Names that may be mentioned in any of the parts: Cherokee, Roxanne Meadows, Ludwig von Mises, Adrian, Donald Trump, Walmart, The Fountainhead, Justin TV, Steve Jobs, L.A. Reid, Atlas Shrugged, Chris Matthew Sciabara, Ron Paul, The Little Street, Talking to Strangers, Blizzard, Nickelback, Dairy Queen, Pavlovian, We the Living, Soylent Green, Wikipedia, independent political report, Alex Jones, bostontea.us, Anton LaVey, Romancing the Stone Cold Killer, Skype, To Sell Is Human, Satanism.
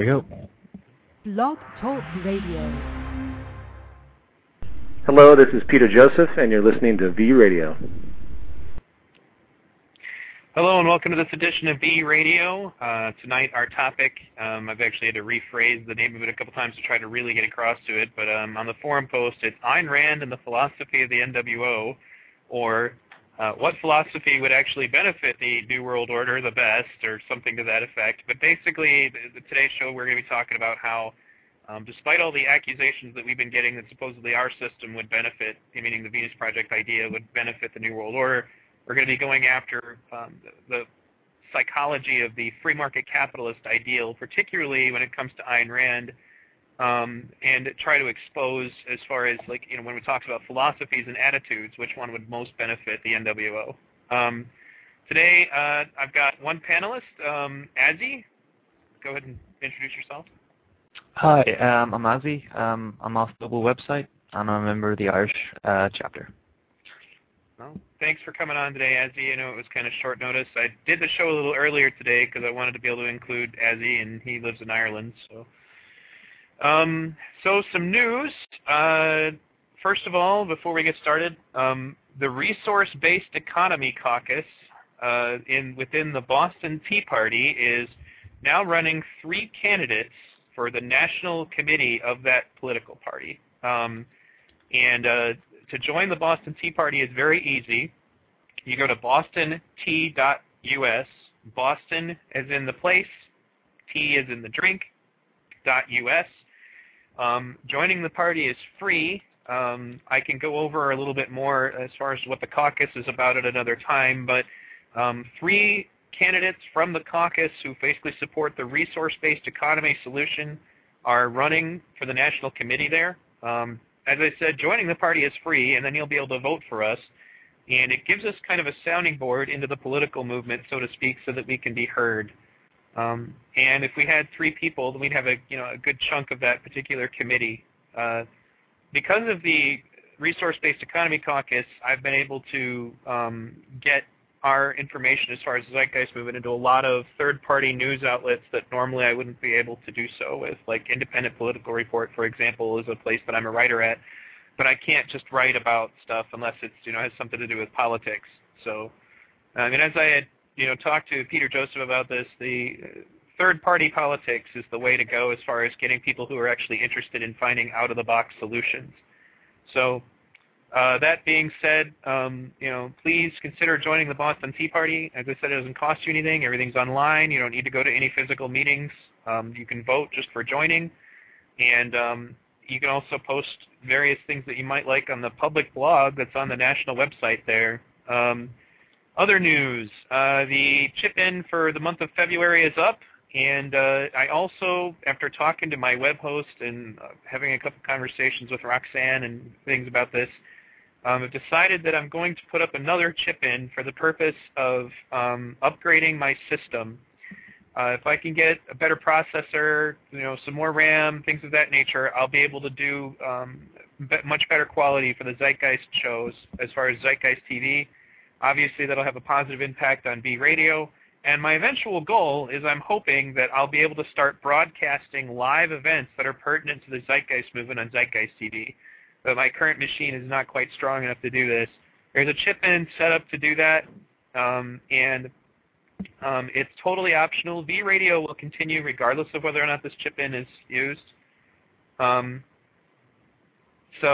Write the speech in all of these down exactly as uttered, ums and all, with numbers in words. we go. Blog Talk Radio. Hello, this is Peter Joseph, and you're listening to V-Radio. Hello, and welcome to this edition of V-Radio. Uh, tonight, our topic, um, I've actually had to rephrase the name of it a couple times to try to really get across to it, but um, on the forum post, it's Ayn Rand and the Philosophy of the N W O, or Uh, what philosophy would actually benefit the New World Order the best, or something to that effect. But basically, the, the, today's show, we're going to be talking about how, um, despite all the accusations that we've been getting that supposedly our system would benefit, meaning the Venus Project idea would benefit the New World Order, we're going to be going after um, the, the psychology of the free market capitalist ideal, particularly when it comes to Ayn Rand, Um, and try to expose, as far as, like, you know, when we talk about philosophies and attitudes, which one would most benefit the N W O. Um, today, uh, I've got one panelist, um, Azzy. Go ahead and introduce yourself. Hi, um, I'm Azzy. Um, I'm off Global Website, and I'm a member of the Irish uh, chapter. Well, thanks for coming on today, Azzy. I know it was kind of short notice. I did the show a little earlier today because I wanted to be able to include Azzy, and he lives in Ireland, so... Um, so some news. Uh, first of all, before we get started, um, the Resource-Based Economy Caucus uh, in within the Boston Tea Party is now running three candidates for the national committee of that political party. Um, and uh, to join the Boston Tea Party is very easy. You go to boston tea dot u s, Boston as in the place, tea as in the drink, dot U S. Um, joining the party is free. Um, I can go over a little bit more as far as what the caucus is about at another time, but um, three candidates from the caucus who basically support the resource-based economy solution are running for the national committee there. Um, as I said, joining the party is free, and then you'll be able to vote for us, and it gives us kind of a sounding board into the political movement, so to speak, so that we can be heard. Um, and if we had three people, then we'd have a you know a good chunk of that particular committee. Uh, because of the Resource-Based Economy Caucus, I've been able to um, get our information as far as the Zeitgeist movement into a lot of third-party news outlets that normally I wouldn't be able to do so with. Like Independent Political Report, for example, is a place that I'm a writer at, but I can't just write about stuff unless it's you know has something to do with politics. So, I mean, as I had You know, talk to Peter Joseph about this. The third-party politics is the way to go as far as getting people who are actually interested in finding out-of-the-box solutions. So uh, that being said, um, you know, please consider joining the Boston Tea Party. As I said, it doesn't cost you anything. Everything's online. You don't need to go to any physical meetings. Um, you can vote just for joining. And um, you can also post various things that you might like on the public blog that's on the national website there. Um, Other news, uh, the chip-in for the month of February is up, and uh, I also, after talking to my web host and uh, having a couple conversations with Roxanne and things about this, um, I've decided that I'm going to put up another chip-in for the purpose of um, upgrading my system. Uh, if I can get a better processor, you know, some more RAM, things of that nature, I'll be able to do um, be much better quality for the Zeitgeist shows as far as Zeitgeist T V. Obviously, that'll have a positive impact on V-Radio, and my eventual goal is I'm hoping that I'll be able to start broadcasting live events that are pertinent to the Zeitgeist movement on Zeitgeist T V. But my current machine is not quite strong enough to do this. There's a chip-in set up to do that, um, and um, it's totally optional. V-Radio will continue regardless of whether or not this chip-in is used. Um, so,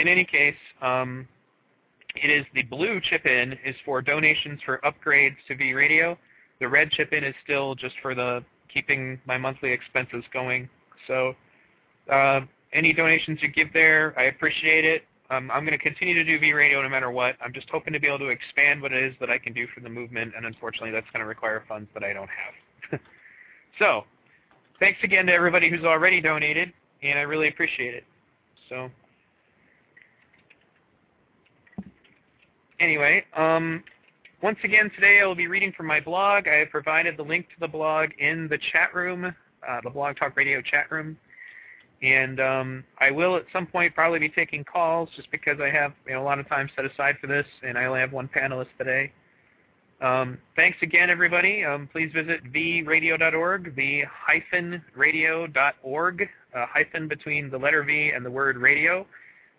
in any case... Um, It is the blue chip-in is for donations for upgrades to V-Radio. The red chip-in is still just for the keeping my monthly expenses going. So uh, any donations you give there, I appreciate it. Um, I'm going to continue to do V-Radio no matter what. I'm just hoping to be able to expand what it is that I can do for the movement, and unfortunately that's going to require funds that I don't have. So thanks again to everybody who's already donated, and I really appreciate it. So. Anyway, um, once again today I will be reading from my blog. I have provided the link to the blog in the chat room, uh, the Blog Talk Radio chat room. And um, I will at some point probably be taking calls just because I have you know, a lot of time set aside for this, and I only have one panelist today. Um, thanks again, everybody. Um, please visit v radio dot org, v radio dot org, uh, hyphen between the letter V and the word radio.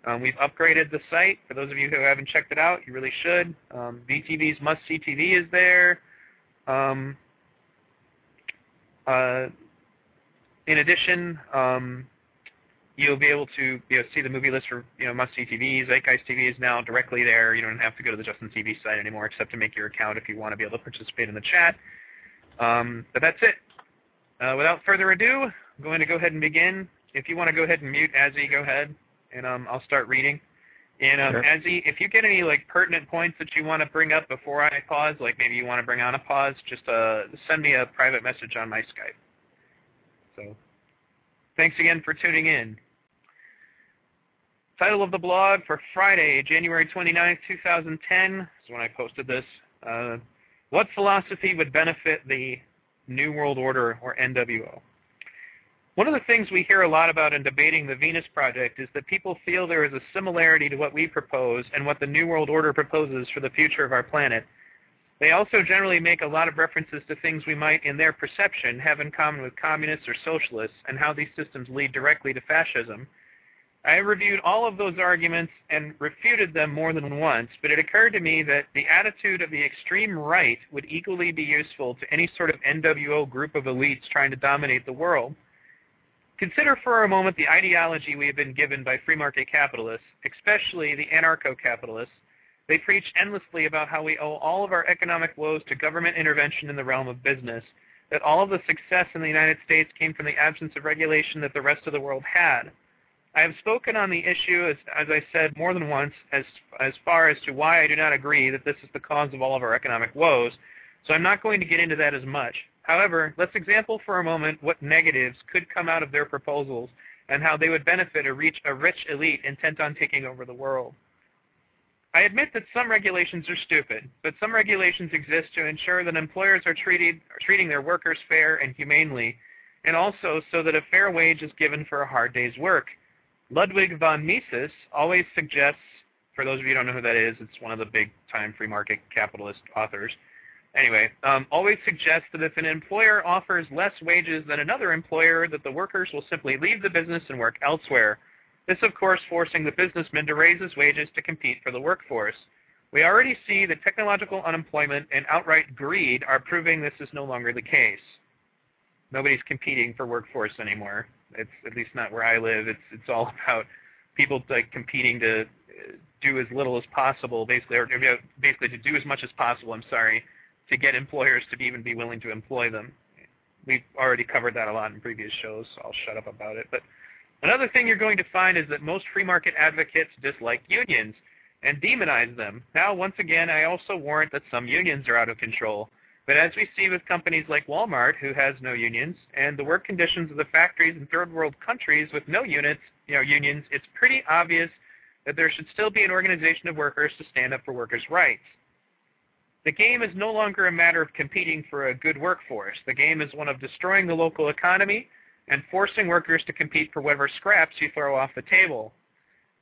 Um, we've upgraded the site. For those of you who haven't checked it out, you really should. Um, V T V's Must See T V is there. Um, uh, in addition, um, you'll be able to you know, see the movie list for you know, Must See T V. Zeitgeist T V is now directly there. You don't have to go to the Justin T V site anymore except to make your account if you want to be able to participate in the chat. Um, but that's it. Uh, without further ado, I'm going to go ahead and begin. If you want to go ahead and mute Azzy, go ahead, and um, I'll start reading. And um, sure. Azzy, if you get any like pertinent points that you want to bring up before I pause, like maybe you want to bring on a pause, just uh, send me a private message on my Skype. So thanks again for tuning in. Title of the blog for Friday, January twenty-ninth, two thousand ten, is when I posted this. Uh, what philosophy would benefit the New World Order, or N W O? One of the things we hear a lot about in debating the Venus Project is that people feel there is a similarity to what we propose and what the New World Order proposes for the future of our planet. They also generally make a lot of references to things we might, in their perception, have in common with communists or socialists and how these systems lead directly to fascism. I reviewed all of those arguments and refuted them more than once, but it occurred to me that the attitude of the extreme right would equally be useful to any sort of N W O group of elites trying to dominate the world. Consider for a moment the ideology we have been given by free market capitalists, especially the anarcho-capitalists. They preach endlessly about how we owe all of our economic woes to government intervention in the realm of business, that all of the success in the United States came from the absence of regulation that the rest of the world had. I have spoken on the issue, as, as I said more than once, as, as far as to why I do not agree that this is the cause of all of our economic woes, so I'm not going to get into that as much. However, let's example for a moment what negatives could come out of their proposals and how they would benefit or reach a rich elite intent on taking over the world. I admit that some regulations are stupid, but some regulations exist to ensure that employers are treated, treating their workers fair and humanely, and also so that a fair wage is given for a hard day's work. Ludwig von Mises always suggests, for those of you who don't know who that is, it's one of the big-time free market capitalist authors. Anyway, um, always suggests that if an employer offers less wages than another employer, that the workers will simply leave the business and work elsewhere. This, of course, forcing the businessman to raise his wages to compete for the workforce. We already see that technological unemployment and outright greed are proving this is no longer the case. Nobody's competing for workforce anymore. It's at least not where I live. It's it's all about people like competing to do as little as possible, basically, or basically to do as much as possible. I'm sorry, to get employers to be, even be willing to employ them. We've already covered that a lot in previous shows, so I'll shut up about it. But another thing you're going to find is that most free market advocates dislike unions and demonize them. Now, once again, I also warrant that some unions are out of control. But as we see with companies like Walmart, who has no unions, and the work conditions of the factories in third world countries with no units, you know, unions, it's pretty obvious that there should still be an organization of workers to stand up for workers' rights. The game is no longer a matter of competing for a good workforce. The game is one of destroying the local economy and forcing workers to compete for whatever scraps you throw off the table.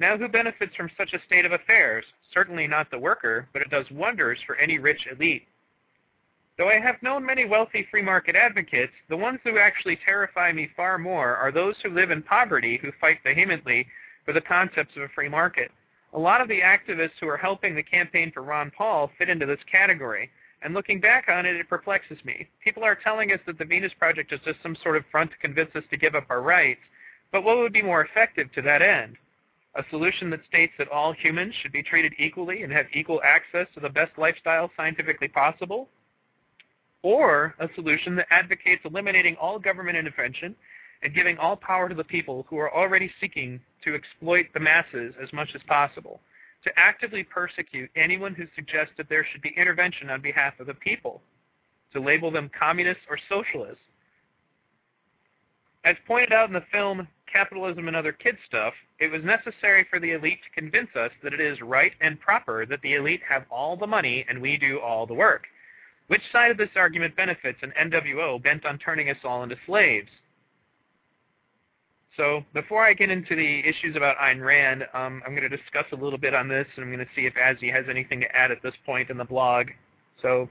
Now, who benefits from such a state of affairs? Certainly not the worker, but it does wonders for any rich elite. Though I have known many wealthy free market advocates, the ones who actually terrify me far more are those who live in poverty who fight vehemently for the concepts of a free market. A lot of the activists who are helping the campaign for Ron Paul fit into this category. And looking back on it, it perplexes me. People are telling us that the Venus Project is just some sort of front to convince us to give up our rights, but what would be more effective to that end? A solution that states that all humans should be treated equally and have equal access to the best lifestyle scientifically possible? Or a solution that advocates eliminating all government intervention and giving all power to the people who are already seeking to exploit the masses as much as possible, to actively persecute anyone who suggests that there should be intervention on behalf of the people, to label them communists or socialists. As pointed out in the film Capitalism and Other Kids Stuff, it was necessary for the elite to convince us that it is right and proper that the elite have all the money and we do all the work. Which side of this argument benefits an N W O bent on turning us all into slaves? So before I get into the issues about Ayn Rand, um, I'm going to discuss a little bit on this, and I'm going to see if Azzy has anything to add at this point in the blog. So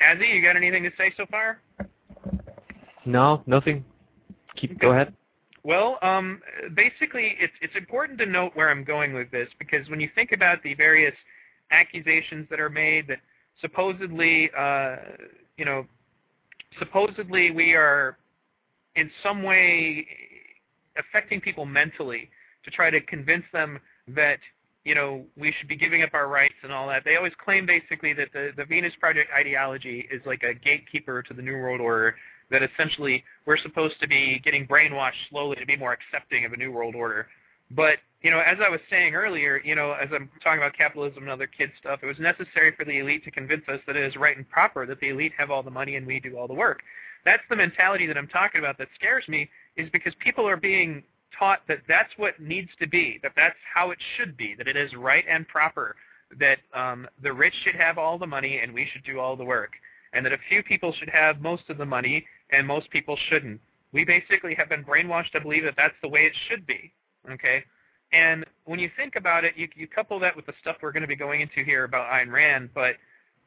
Azzy, you got anything to say so far? No, nothing. Keep okay. Go ahead. Well, um, basically, it's it's important to note where I'm going with this, because when you think about the various accusations that are made that supposedly, uh, you know, supposedly we are in some way affecting people mentally to try to convince them that, you know, we should be giving up our rights and all that. They always claim basically that the, the Venus Project ideology is like a gatekeeper to the New World Order, that essentially we're supposed to be getting brainwashed slowly to be more accepting of a New World Order. But, you know, as I was saying earlier, you know, as I'm talking about capitalism and other kids stuff, it was necessary for the elite to convince us that it is right and proper that the elite have all the money and we do all the work. That's the mentality that I'm talking about that scares me, is because people are being taught that that's what needs to be, that that's how it should be, that it is right and proper, that um, the rich should have all the money and we should do all the work, and that a few people should have most of the money and most people shouldn't. We basically have been brainwashed to believe that that's the way it should be, okay? And when you think about it, you, you couple that with the stuff we're going to be going into here about Ayn Rand, but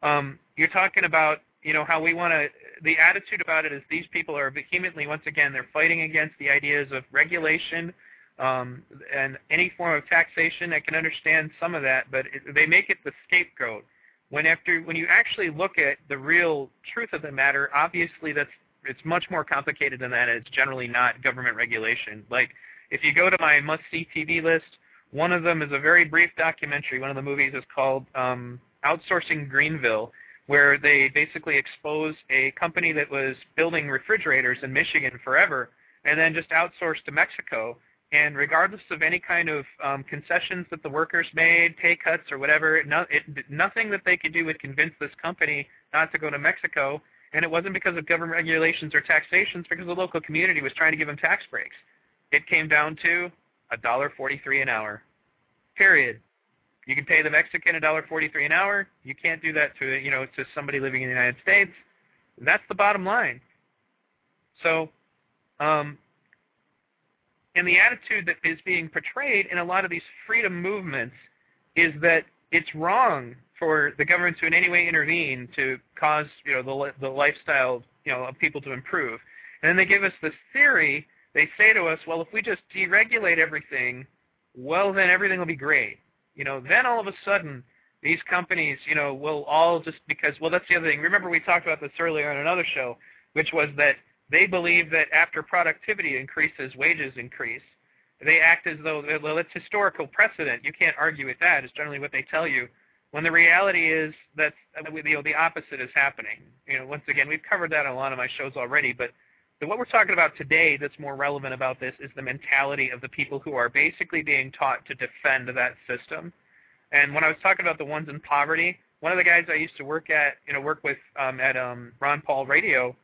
um, you're talking about, you know, how we want to, the attitude about it is these people are vehemently, once again, they're fighting against the ideas of regulation um, and any form of taxation. I can understand some of that, but it, they make it the scapegoat. When after, when you actually look at the real truth of the matter, obviously that's, it's much more complicated than that. It's generally not government regulation. Like, if you go to my must-see T V list, one of them is a very brief documentary. One of the movies is called um, Outsourcing Greenville, where they basically expose a company that was building refrigerators in Michigan forever and then just outsourced to Mexico. And regardless of any kind of um, concessions that the workers made, pay cuts or whatever, no, it, nothing that they could do would convince this company not to go to Mexico. And it wasn't because of government regulations or taxations, because the local community was trying to give them tax breaks. It came down to one dollar forty-three an hour, period. You can pay the Mexican one dollar forty-three an hour. You can't do that to, you know, to somebody living in the United States. That's the bottom line. So, um, and the attitude that is being portrayed in a lot of these freedom movements is that it's wrong for the government to in any way intervene to cause, you know, the the lifestyle, you know, of people to improve. And then they give us this theory. They say to us, well, if we just deregulate everything, well, then everything will be great. You know, then all of a sudden, these companies, you know, will all just because, well, that's the other thing. Remember, we talked about this earlier on another show, which was that they believe that after productivity increases, wages increase. They act as though, well, it's historical precedent. You can't argue with that. It's generally what they tell you. When the reality is that, you know, the opposite is happening. You know, once again, we've covered that on a lot of my shows already, but what we're talking about today that's more relevant about this is the mentality of the people who are basically being taught to defend that system. And when I was talking about the ones in poverty, one of the guys I used to work at, you know, work with um, at um, Ron Paul Radio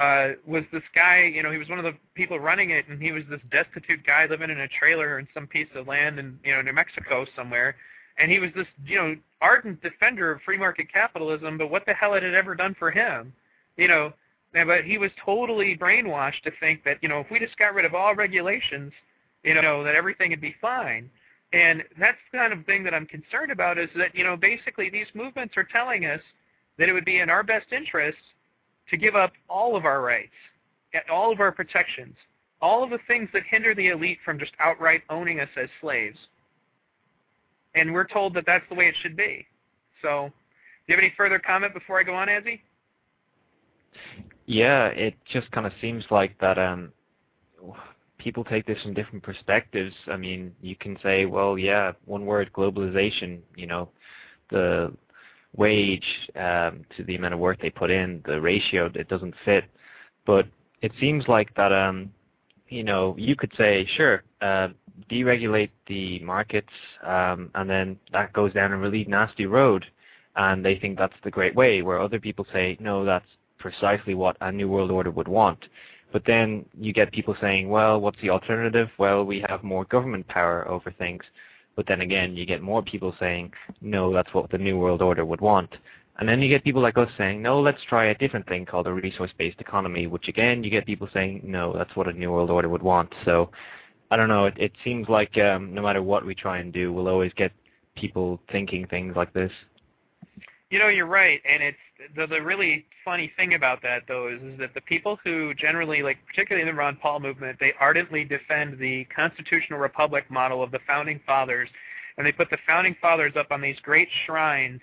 uh, was this guy, you know, he was one of the people running it, and he was this destitute guy living in a trailer in some piece of land in, you know, New Mexico somewhere. And he was this, you know, ardent defender of free market capitalism, but what the hell had it ever done for him? You know, Yeah, but he was totally brainwashed to think that, you know, if we just got rid of all regulations, you know, that everything would be fine. And that's the kind of thing that I'm concerned about, is that, you know, basically these movements are telling us that it would be in our best interest to give up all of our rights, all of our protections, all of the things that hinder the elite from just outright owning us as slaves. And we're told that that's the way it should be. So, do you have any further comment before I go on, Azzy? Yeah, it just kind of seems like that um, people take this from different perspectives. I mean, you can say, well, yeah, one word, globalization, you know, the wage um, to the amount of work they put in, the ratio, it doesn't fit. But it seems like that, um, you know, you could say, sure, uh, deregulate the markets, um, and then that goes down a really nasty road, and they think that's the great way, where other people say, no, that's precisely what a New World Order would want. But then you get people saying, well, what's the alternative? Well, we have more government power over things. But then again, you get more people saying, no, that's what the New World Order would want. And then you get people like us saying, no, let's try a different thing called a resource-based economy, which again, you get people saying, no, that's what a New World Order would want. So, I don't know, it, it seems like um, no matter what we try and do, we'll always get people thinking things like this. You know, you're right, and it's the, the really funny thing about that, though, is, is that the people who generally, like particularly in the Ron Paul movement, they ardently defend the constitutional republic model of the Founding Fathers, and they put the Founding Fathers up on these great shrines,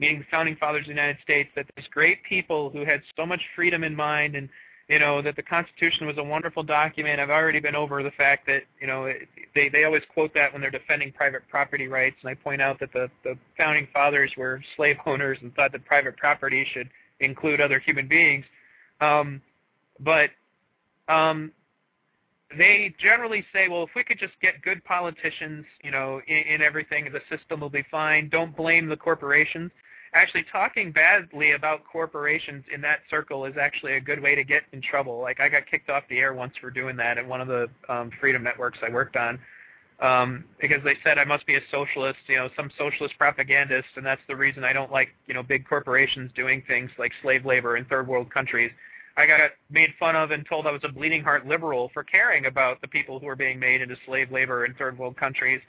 meaning the Founding Fathers of the United States, that these great people who had so much freedom in mind, and you know, that the Constitution was a wonderful document. I've already been over the fact that, you know, they, they always quote that when they're defending private property rights, and I point out that the, the Founding Fathers were slave owners and thought that private property should include other human beings. Um, but um, they generally say, well, if we could just get good politicians, you know, in, in everything, the system will be fine. Don't blame the corporations. Actually, talking badly about corporations in that circle is actually a good way to get in trouble. Like, I got kicked off the air once for doing that at one of the um, freedom networks I worked on um, because they said I must be a socialist, you know, some socialist propagandist, and that's the reason I don't like, you know, big corporations doing things like slave labor in third world countries. I got made fun of and told I was a bleeding heart liberal for caring about the people who are being made into slave labor in third world countries.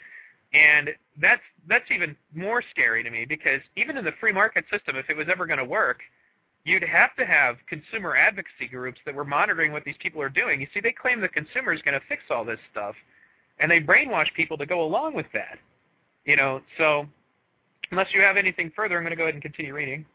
And that's that's even more scary to me, because even in the free market system, if it was ever going to work, you'd have to have consumer advocacy groups that were monitoring what these people are doing. You see, they claim the consumer is going to fix all this stuff, and they brainwash people to go along with that. You know, so unless you have anything further, I'm going to go ahead and continue reading.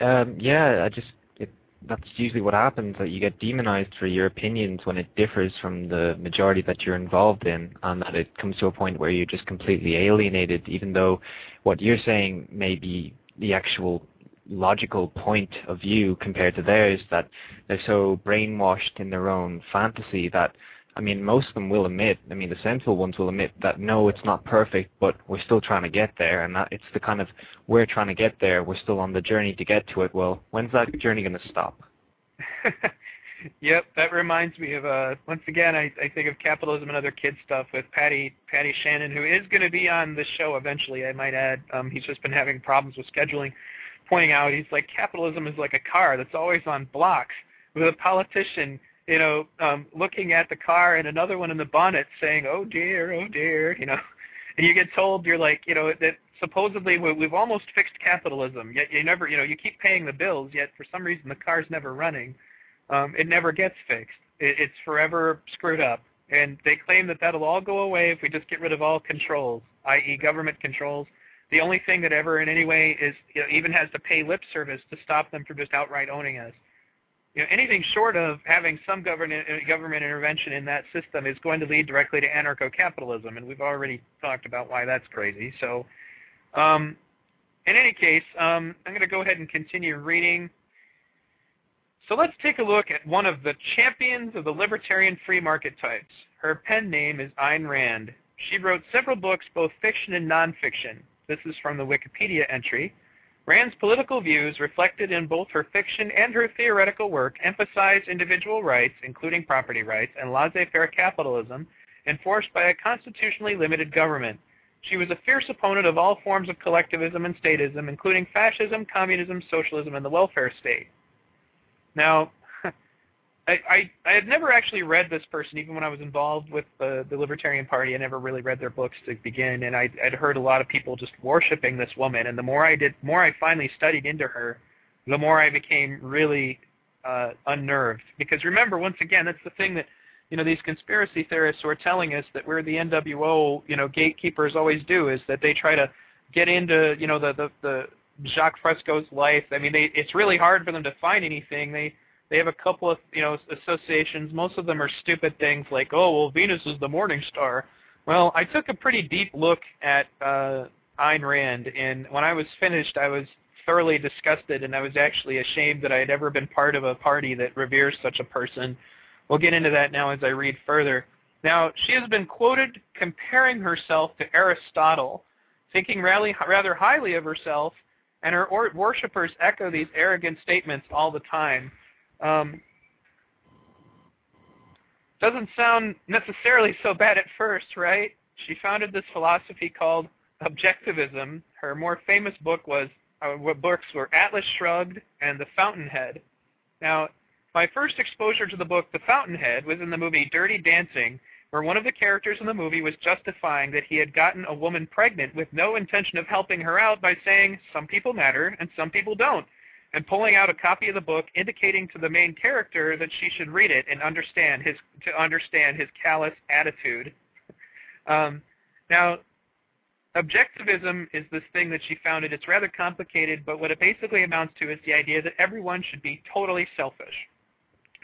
Um, yeah, I just it, that's usually what happens, that you get demonized for your opinions when it differs from the majority that you're involved in, and that it comes to a point where you're just completely alienated, even though what you're saying may be the actual logical point of view compared to theirs, that they're so brainwashed in their own fantasy that, I mean, most of them will admit, I mean, the central ones will admit that, no, it's not perfect, but we're still trying to get there, and that it's the kind of, we're trying to get there, we're still on the journey to get to it. Well, when's that journey going to stop? Yep, that reminds me of, uh, once again, I, I think of Capitalism and Other Kids Stuff with Patty Patty Shannon, who is going to be on the show eventually, I might add. Um, he's just been having problems with scheduling, pointing out, he's like, capitalism is like a car that's always on blocks, with a politician, you know, um, looking at the car and another one in the bonnet saying, oh dear, oh dear, you know, and you get told, you're like, you know, that supposedly we've almost fixed capitalism, yet you never, you know, you keep paying the bills, yet for some reason the car's never running. Um, it never gets fixed. It, it's forever screwed up. And they claim that that'll all go away if we just get rid of all controls, that is government controls. The only thing that ever in any way is, you know, even has to pay lip service to stop them from just outright owning us. You know, anything short of having some government government intervention in that system is going to lead directly to anarcho-capitalism, and we've already talked about why that's crazy. So, um, in any case, um, I'm going to go ahead and continue reading. So let's take a look at one of the champions of the libertarian free market types. Her pen name is Ayn Rand. She wrote several books, both fiction and nonfiction. This is from the Wikipedia entry. Rand's political views, reflected in both her fiction and her theoretical work, emphasize individual rights, including property rights, and laissez-faire capitalism enforced by a constitutionally limited government. She was a fierce opponent of all forms of collectivism and statism, including fascism, communism, socialism, and the welfare state. Now, I, I, I had never actually read this person, even when I was involved with the, the Libertarian Party. I never really read their books to begin, and I'd, I'd heard a lot of people just worshiping this woman. And the more I did, more I finally studied into her, the more I became really uh, unnerved. Because remember, once again, that's the thing that, you know, these conspiracy theorists who are telling us that we're the N W O, you know, gatekeepers always do, is that they try to get into, you know, the the, the Jacques Fresco's life. I mean, they, it's really hard for them to find anything. They they have a couple of, you know, associations. Most of them are stupid things like, oh, well, Venus is the morning star. Well, I took a pretty deep look at uh, Ayn Rand, and when I was finished, I was thoroughly disgusted, and I was actually ashamed that I had ever been part of a party that reveres such a person. We'll get into that now as I read further. Now, she has been quoted comparing herself to Aristotle, thinking rather highly of herself, and her or- worshippers echo these arrogant statements all the time. Um, doesn't sound necessarily so bad at first, right? She founded this philosophy called Objectivism. Her more famous book was uh, books were Atlas Shrugged and The Fountainhead. Now, my first exposure to the book The Fountainhead was in the movie Dirty Dancing, where one of the characters in the movie was justifying that he had gotten a woman pregnant with no intention of helping her out by saying, some people matter and some people don't, and pulling out a copy of the book indicating to the main character that she should read it and understand his to understand his callous attitude. Um, now, objectivism is this thing that she founded. It's rather complicated, but what it basically amounts to is the idea that everyone should be totally selfish.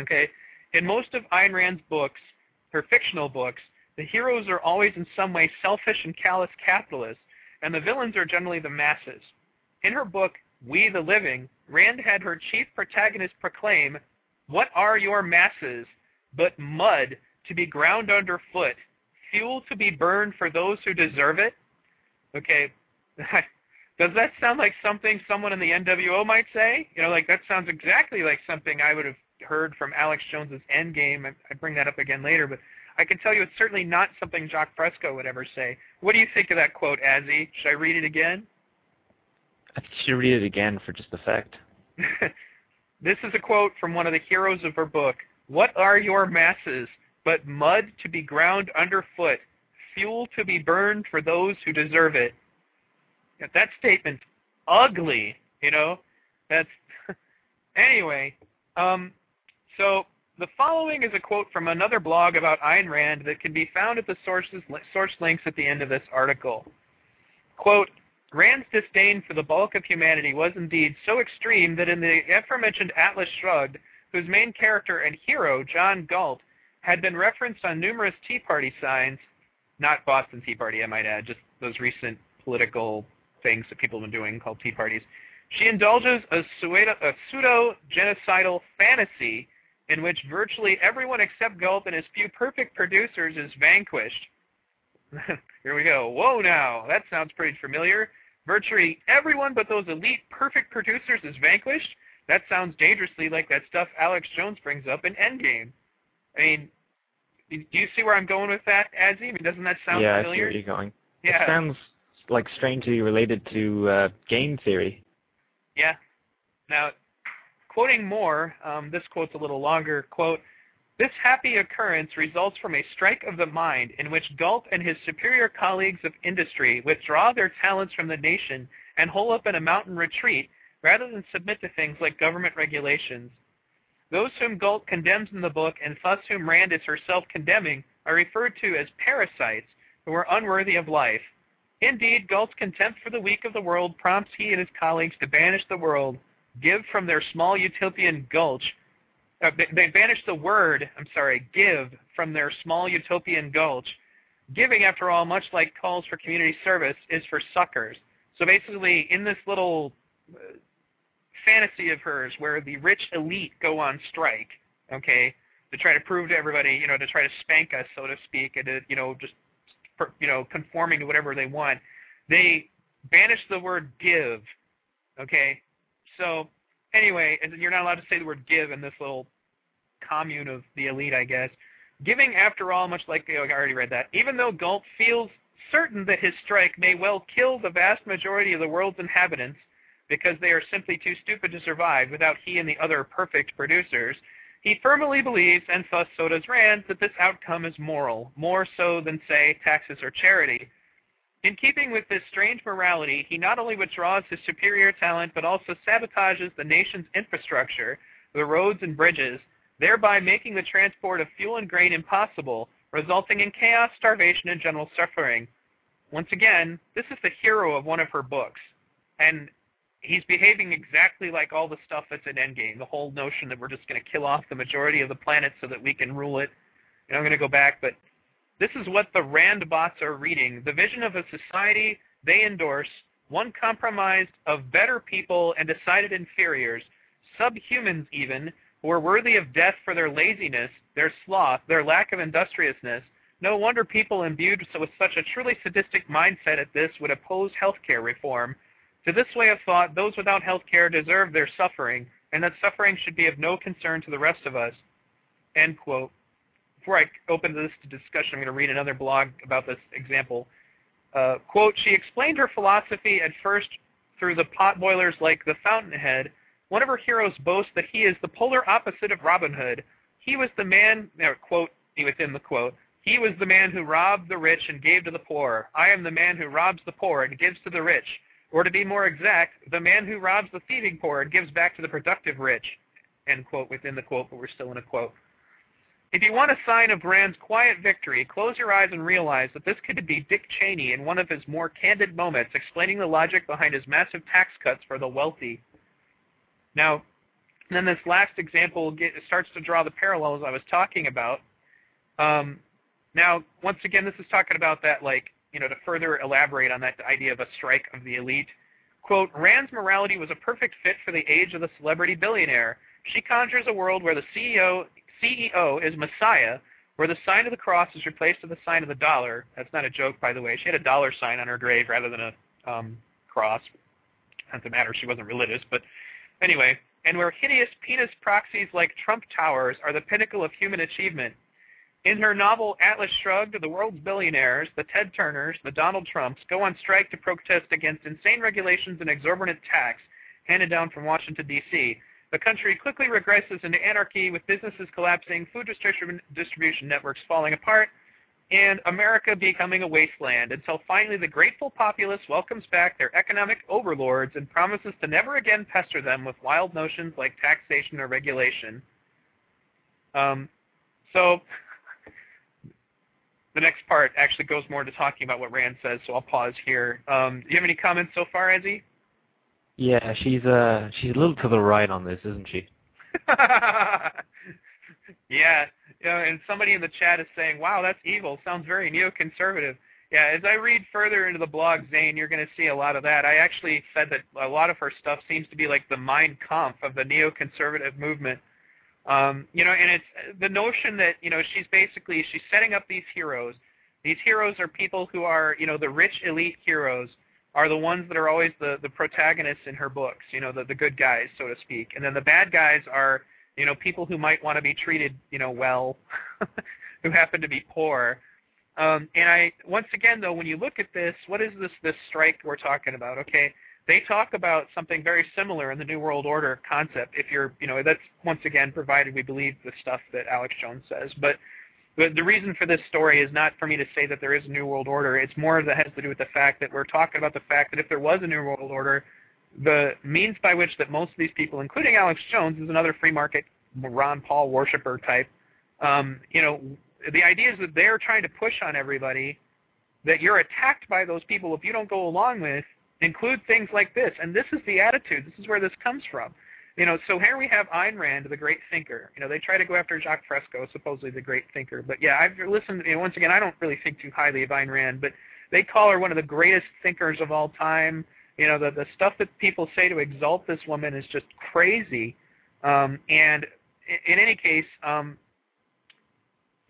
Okay? In most of Ayn Rand's books, her fictional books, the heroes are always in some way selfish and callous capitalists, and the villains are generally the masses. In her book, We the Living, Rand had her chief protagonist proclaim, "What are your masses but mud to be ground underfoot, fuel to be burned for those who deserve it?" Okay, does that sound like something someone in the N W O might say? You know, like that sounds exactly like something I would have heard from Alex Jones' Endgame. I, I bring that up again later, but I can tell you it's certainly not something Jacques Fresco would ever say. What do you think of that quote, Azzy? Should I read it again? I think you should read it again for just effect. This is a quote from one of the heroes of her book. "What are your masses but mud to be ground underfoot, fuel to be burned for those who deserve it?" That statement's ugly, you know? That's... Anyway, um, so the following is a quote from another blog about Ayn Rand that can be found at the sources, source links at the end of this article. Quote, "Rand's disdain for the bulk of humanity was indeed so extreme that in the aforementioned Atlas Shrugged, whose main character and hero, John Galt, had been referenced on numerous Tea Party signs," not Boston Tea Party, I might add, just those recent political things that people have been doing called Tea Parties, "she indulges a pseudo-genocidal fantasy in which virtually everyone except Galt and his few perfect producers is vanquished." Here we go. Whoa now, that sounds pretty familiar. Virtually everyone but those elite perfect producers is vanquished? That sounds dangerously like that stuff Alex Jones brings up in Endgame. I mean, do you see where I'm going with that, Azzy? I mean, doesn't that sound yeah, familiar? Yeah, I see where you're going. Yeah. It sounds like strangely related to uh, game theory. Yeah. Now, quoting more, um, this quote's a little longer, quote, "This happy occurrence results from a strike of the mind in which Galt and his superior colleagues of industry withdraw their talents from the nation and hole up in a mountain retreat rather than submit to things like government regulations. Those whom Galt condemns in the book and thus whom Rand is herself condemning are referred to as parasites who are unworthy of life. Indeed, Galt's contempt for the weak of the world prompts he and his colleagues to banish the world, give from their small utopian gulch, Uh, they, they banish the word, I'm sorry, give from their small utopian gulch. Giving, after all, much like calls for community service, is for suckers." So basically, in this little uh, fantasy of hers where the rich elite go on strike, okay, to try to prove to everybody, you know, to try to spank us, so to speak, and to, you know, just, you know, conforming to whatever they want, they banish the word give, okay? So... Anyway, and you're not allowed to say the word give in this little commune of the elite, I guess. "Giving, after all, much like..." Oh, I already read that. "Even though Galt feels certain that his strike may well kill the vast majority of the world's inhabitants because they are simply too stupid to survive without he and the other perfect producers, he firmly believes, and thus so does Rand, that this outcome is moral, more so than, say, taxes or charity. In keeping with this strange morality, he not only withdraws his superior talent, but also sabotages the nation's infrastructure, the roads and bridges, thereby making the transport of fuel and grain impossible, resulting in chaos, starvation, and general suffering." Once again, this is the hero of one of her books, and he's behaving exactly like all the stuff that's in Endgame, the whole notion that we're just going to kill off the majority of the planet so that we can rule it. And I'm going to go back, but... "This is what the Rand bots are reading, the vision of a society they endorse, one compromised of better people and decided inferiors, subhumans even, who are worthy of death for their laziness, their sloth, their lack of industriousness. No wonder people imbued with such a truly sadistic mindset at this would oppose healthcare reform. To this way of thought, those without healthcare deserve their suffering, and that suffering should be of no concern to the rest of us." End quote. Before I open this to discussion, I'm going to read another blog about this example. Uh, quote, "She explained her philosophy at first through the potboilers like The Fountainhead. One of her heroes boasts that he is the polar opposite of Robin Hood. He was the man, quote, within the quote, He was the man who robbed the rich and gave to the poor. I am the man who robs the poor and gives to the rich. Or to be more exact, the man who robs the thieving poor and gives back to the productive rich. End quote within the quote, but we're still in a quote. If you want a sign of Rand's quiet victory, close your eyes and realize that this could be Dick Cheney in one of his more candid moments explaining the logic behind his massive tax cuts for the wealthy. Now, then this last example get, starts to draw the parallels I was talking about. Um, now, once again, this is talking about that, like, you know, to further elaborate on that idea of a strike of the elite. Quote, Rand's morality was a perfect fit for the age of the celebrity billionaire. She conjures a world where the C E O is Messiah, where the sign of the cross is replaced with the sign of the dollar. That's not a joke, by the way. She had a dollar sign on her grave rather than a um, cross. Not to matter, she wasn't religious, but anyway. And where hideous penis proxies like Trump Towers are the pinnacle of human achievement. In her novel Atlas Shrugged, the world's billionaires, the Ted Turners, the Donald Trumps, go on strike to protest against insane regulations and exorbitant tax handed down from Washington, D C The country quickly regresses into anarchy with businesses collapsing, food distribution, distribution networks falling apart, and America becoming a wasteland until finally the grateful populace welcomes back their economic overlords and promises to never again pester them with wild notions like taxation or regulation. Um, so the next part actually goes more to talking about what Rand says, so I'll pause here. Um, do you have any comments so far, Azzy? Yeah, she's uh she's a little to the right on this, isn't she? Yeah, you know, and somebody in the chat is saying, "Wow, that's evil. Sounds very neoconservative." Yeah, as I read further into the blog, Zane, you're going to see a lot of that. I actually said that a lot of her stuff seems to be like the Mein Kampf of the neoconservative movement. Um, you know, and it's the notion that, you know, she's basically she's setting up these heroes. These heroes are people who are, you know, the rich elite heroes. Are the ones that are always the, the protagonists in her books, you know, the, the good guys, so to speak. And then the bad guys are, you know, people who might want to be treated, you know, well, who happen to be poor. Um, and I, once again, though, when you look at this, what is this, this strike we're talking about, okay? They talk about something very similar in the New World Order concept, if you're, you know, that's, once again, provided we believe the stuff that Alex Jones says. But the reason for this story is not for me to say that there is a New World Order. It's more that has to do with the fact that we're talking about the fact that if there was a New World Order, the means by which that most of these people, including Alex Jones, is another free market Ron Paul worshiper type, um, you know, the idea is that they're trying to push on everybody that you're attacked by those people if you don't go along with, include things like this. And this is the attitude. This is where this comes from. You know, so here we have Ayn Rand, the great thinker. You know, they try to go after Jacques Fresco, supposedly the great thinker. But yeah, I've listened, you know, once again, I don't really think too highly of Ayn Rand, but they call her one of the greatest thinkers of all time. You know, the, the stuff that people say to exalt this woman is just crazy. Um, and in, in any case, um,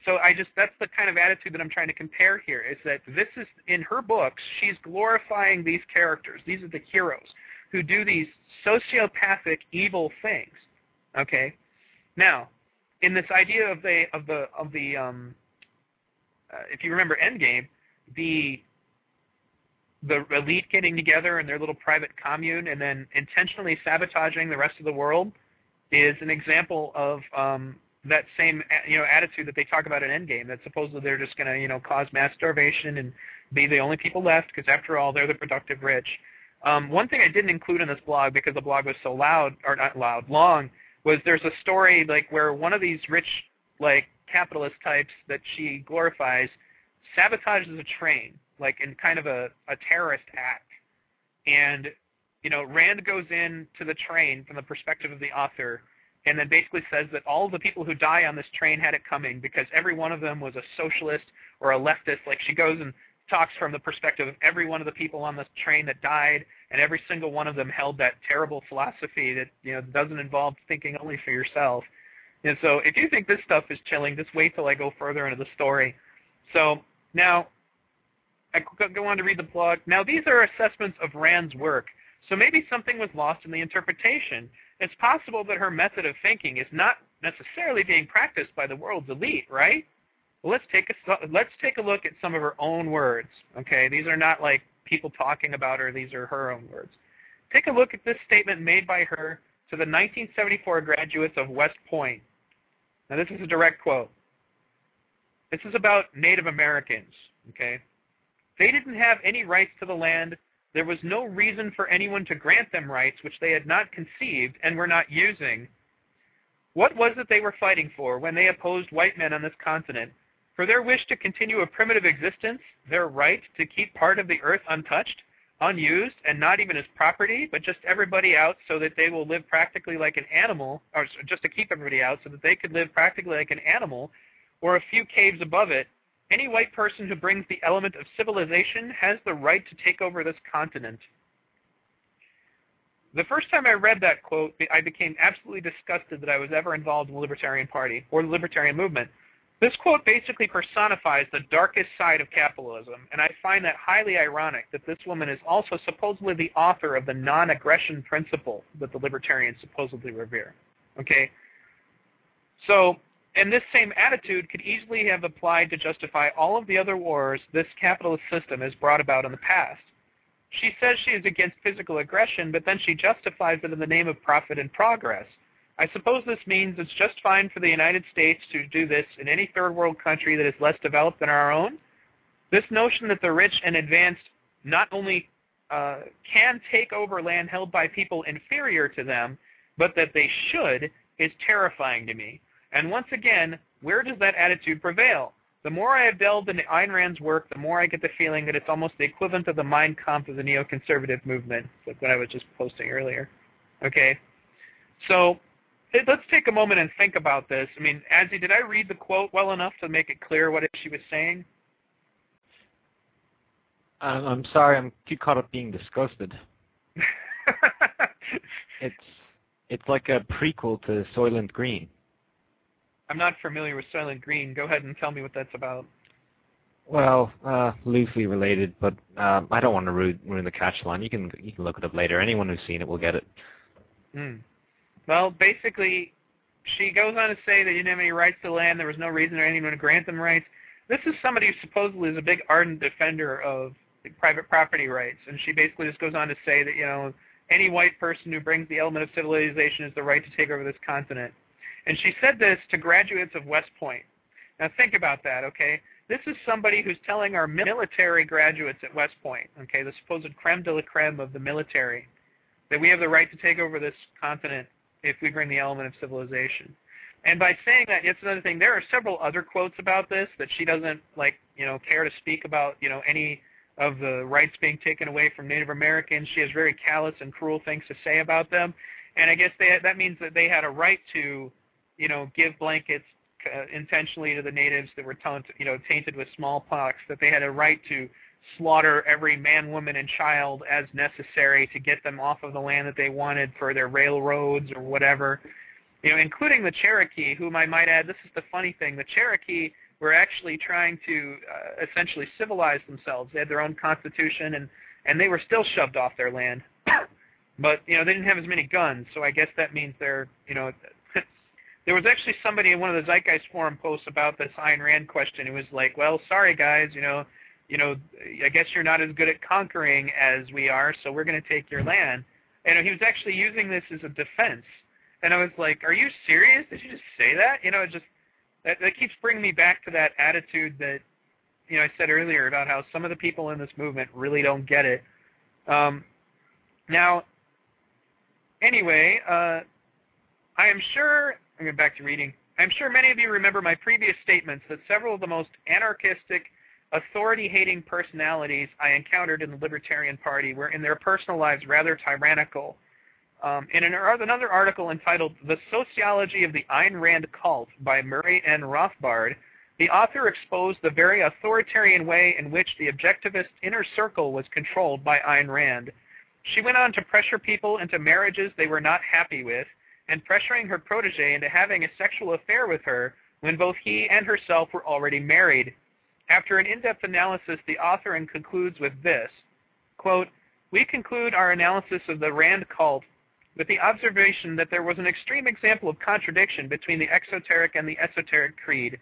so I just, that's the kind of attitude that I'm trying to compare here, is that this is, in her books, she's glorifying these characters. These are the heroes who do these sociopathic evil things, okay? Now, in this idea of the, of the, of the um, uh, if you remember Endgame, the, the elite getting together in their little private commune and then intentionally sabotaging the rest of the world is an example of um, that same, you know, attitude that they talk about in Endgame, that supposedly they're just going to, you know, cause mass starvation and be the only people left because after all, they're the productive rich. Um, one thing I didn't include in this blog because the blog was so loud, or not loud, long, was there's a story like where one of these rich, like, capitalist types that she glorifies sabotages a train, like in kind of a, a terrorist act. And, you know, Rand goes in to the train from the perspective of the author and then basically says that all the people who die on this train had it coming because every one of them was a socialist or a leftist. Like she goes and talks from the perspective of every one of the people on this train that died, and every single one of them held that terrible philosophy that, you know, doesn't involve thinking only for yourself. And so if you think this stuff is chilling, just wait till I go further into the story. So now I go on to read the blog. Now these are assessments of Rand's work. So maybe something was lost in the interpretation. It's possible that her method of thinking is not necessarily being practiced by the world's elite, right? Well, let's take a let's take a look at some of her own words. Okay, these are not like people talking about her; these are her own words. Take a look at this statement made by her to the nineteen seventy-four graduates of West Point. Now, this is a direct quote. This is about Native Americans, okay? They didn't have any rights to the land. There was no reason for anyone to grant them rights, which they had not conceived and were not using. What was it they were fighting for when they opposed white men on this continent? For their wish to continue a primitive existence, their right to keep part of the earth untouched, unused, and not even as property, but just everybody out so that they will live practically like an animal, or just to keep everybody out so that they could live practically like an animal, or a few caves above it. Any white person who brings the element of civilization has the right to take over this continent. The first time I read that quote, I became absolutely disgusted that I was ever involved in the Libertarian Party or the Libertarian movement. This quote basically personifies the darkest side of capitalism, and I find that highly ironic that this woman is also supposedly the author of the non-aggression principle that the libertarians supposedly revere. Okay? So, and this same attitude could easily have applied to justify all of the other wars this capitalist system has brought about in the past. She says she is against physical aggression, but then she justifies it in the name of profit and progress. I suppose this means it's just fine for the United States to do this in any third world country that is less developed than our own. This notion that the rich and advanced not only uh, can take over land held by people inferior to them, but that they should, is terrifying to me. And once again, where does that attitude prevail? The more I have delved into Ayn Rand's work, the more I get the feeling that it's almost the equivalent of the Mein Kampf of the neoconservative movement, like what I was just posting earlier. Okay? So, let's take a moment and think about this. I mean, Azzy, did I read the quote well enough to make it clear what she was saying? Um, I'm sorry, I'm too caught up being disgusted. it's it's like a prequel to Soylent Green. I'm not familiar with Soylent Green. Go ahead and tell me what that's about. Well, uh, loosely related, but um, I don't want to ruin, ruin the catch line. You can you can look it up later. Anyone who's seen it will get it. Hmm. Well, basically, she goes on to say they didn't have any rights to land. There was no reason for anyone to grant them rights. This is somebody who supposedly is a big ardent defender of private property rights, and she basically just goes on to say that, you know, any white person who brings the element of civilization has the right to take over this continent. And she said this to graduates of West Point. Now think about that, okay? This is somebody who's telling our military graduates at West Point, okay, the supposed creme de la creme of the military, that we have the right to take over this continent if we bring the element of civilization. And by saying that, it's another thing. There are several other quotes about this that she doesn't, like, you know, care to speak about, you know, any of the rights being taken away from Native Americans. She has very callous and cruel things to say about them. And I guess they, that means that they had a right to, you know, give blankets uh, intentionally to the natives that were, taunted, you know, tainted with smallpox, that they had a right to slaughter every man, woman, and child as necessary to get them off of the land that they wanted for their railroads or whatever, you know, including the Cherokee, whom I might add, this is the funny thing, the Cherokee were actually trying to uh, essentially civilize themselves. They had their own constitution, and, and they were still shoved off their land. But, you know, they didn't have as many guns, so I guess that means they're, you know, there was actually somebody in one of the Zeitgeist Forum posts about this Ayn Rand question who was like, well, sorry guys, you know, you know, I guess you're not as good at conquering as we are, so we're going to take your land. And he was actually using this as a defense. And I was like, are you serious? Did you just say that? You know, it just, that, that keeps bringing me back to that attitude that, you know, I said earlier about how some of the people in this movement really don't get it. Um, now, anyway, uh, I am sure, I'm going back to reading, I'm sure many of you remember my previous statements that several of the most anarchistic, authority-hating personalities I encountered in the Libertarian Party were in their personal lives rather tyrannical. Um, in an, another article entitled The Sociology of the Ayn Rand Cult by Murray N. Rothbard, the author exposed the very authoritarian way in which the objectivist inner circle was controlled by Ayn Rand. She went on to pressure people into marriages they were not happy with, and pressuring her protege into having a sexual affair with her when both he and herself were already married. After an in-depth analysis, the author concludes with this, quote, "We conclude our analysis of the Rand cult with the observation that there was an extreme example of contradiction between the exoteric and the esoteric creed,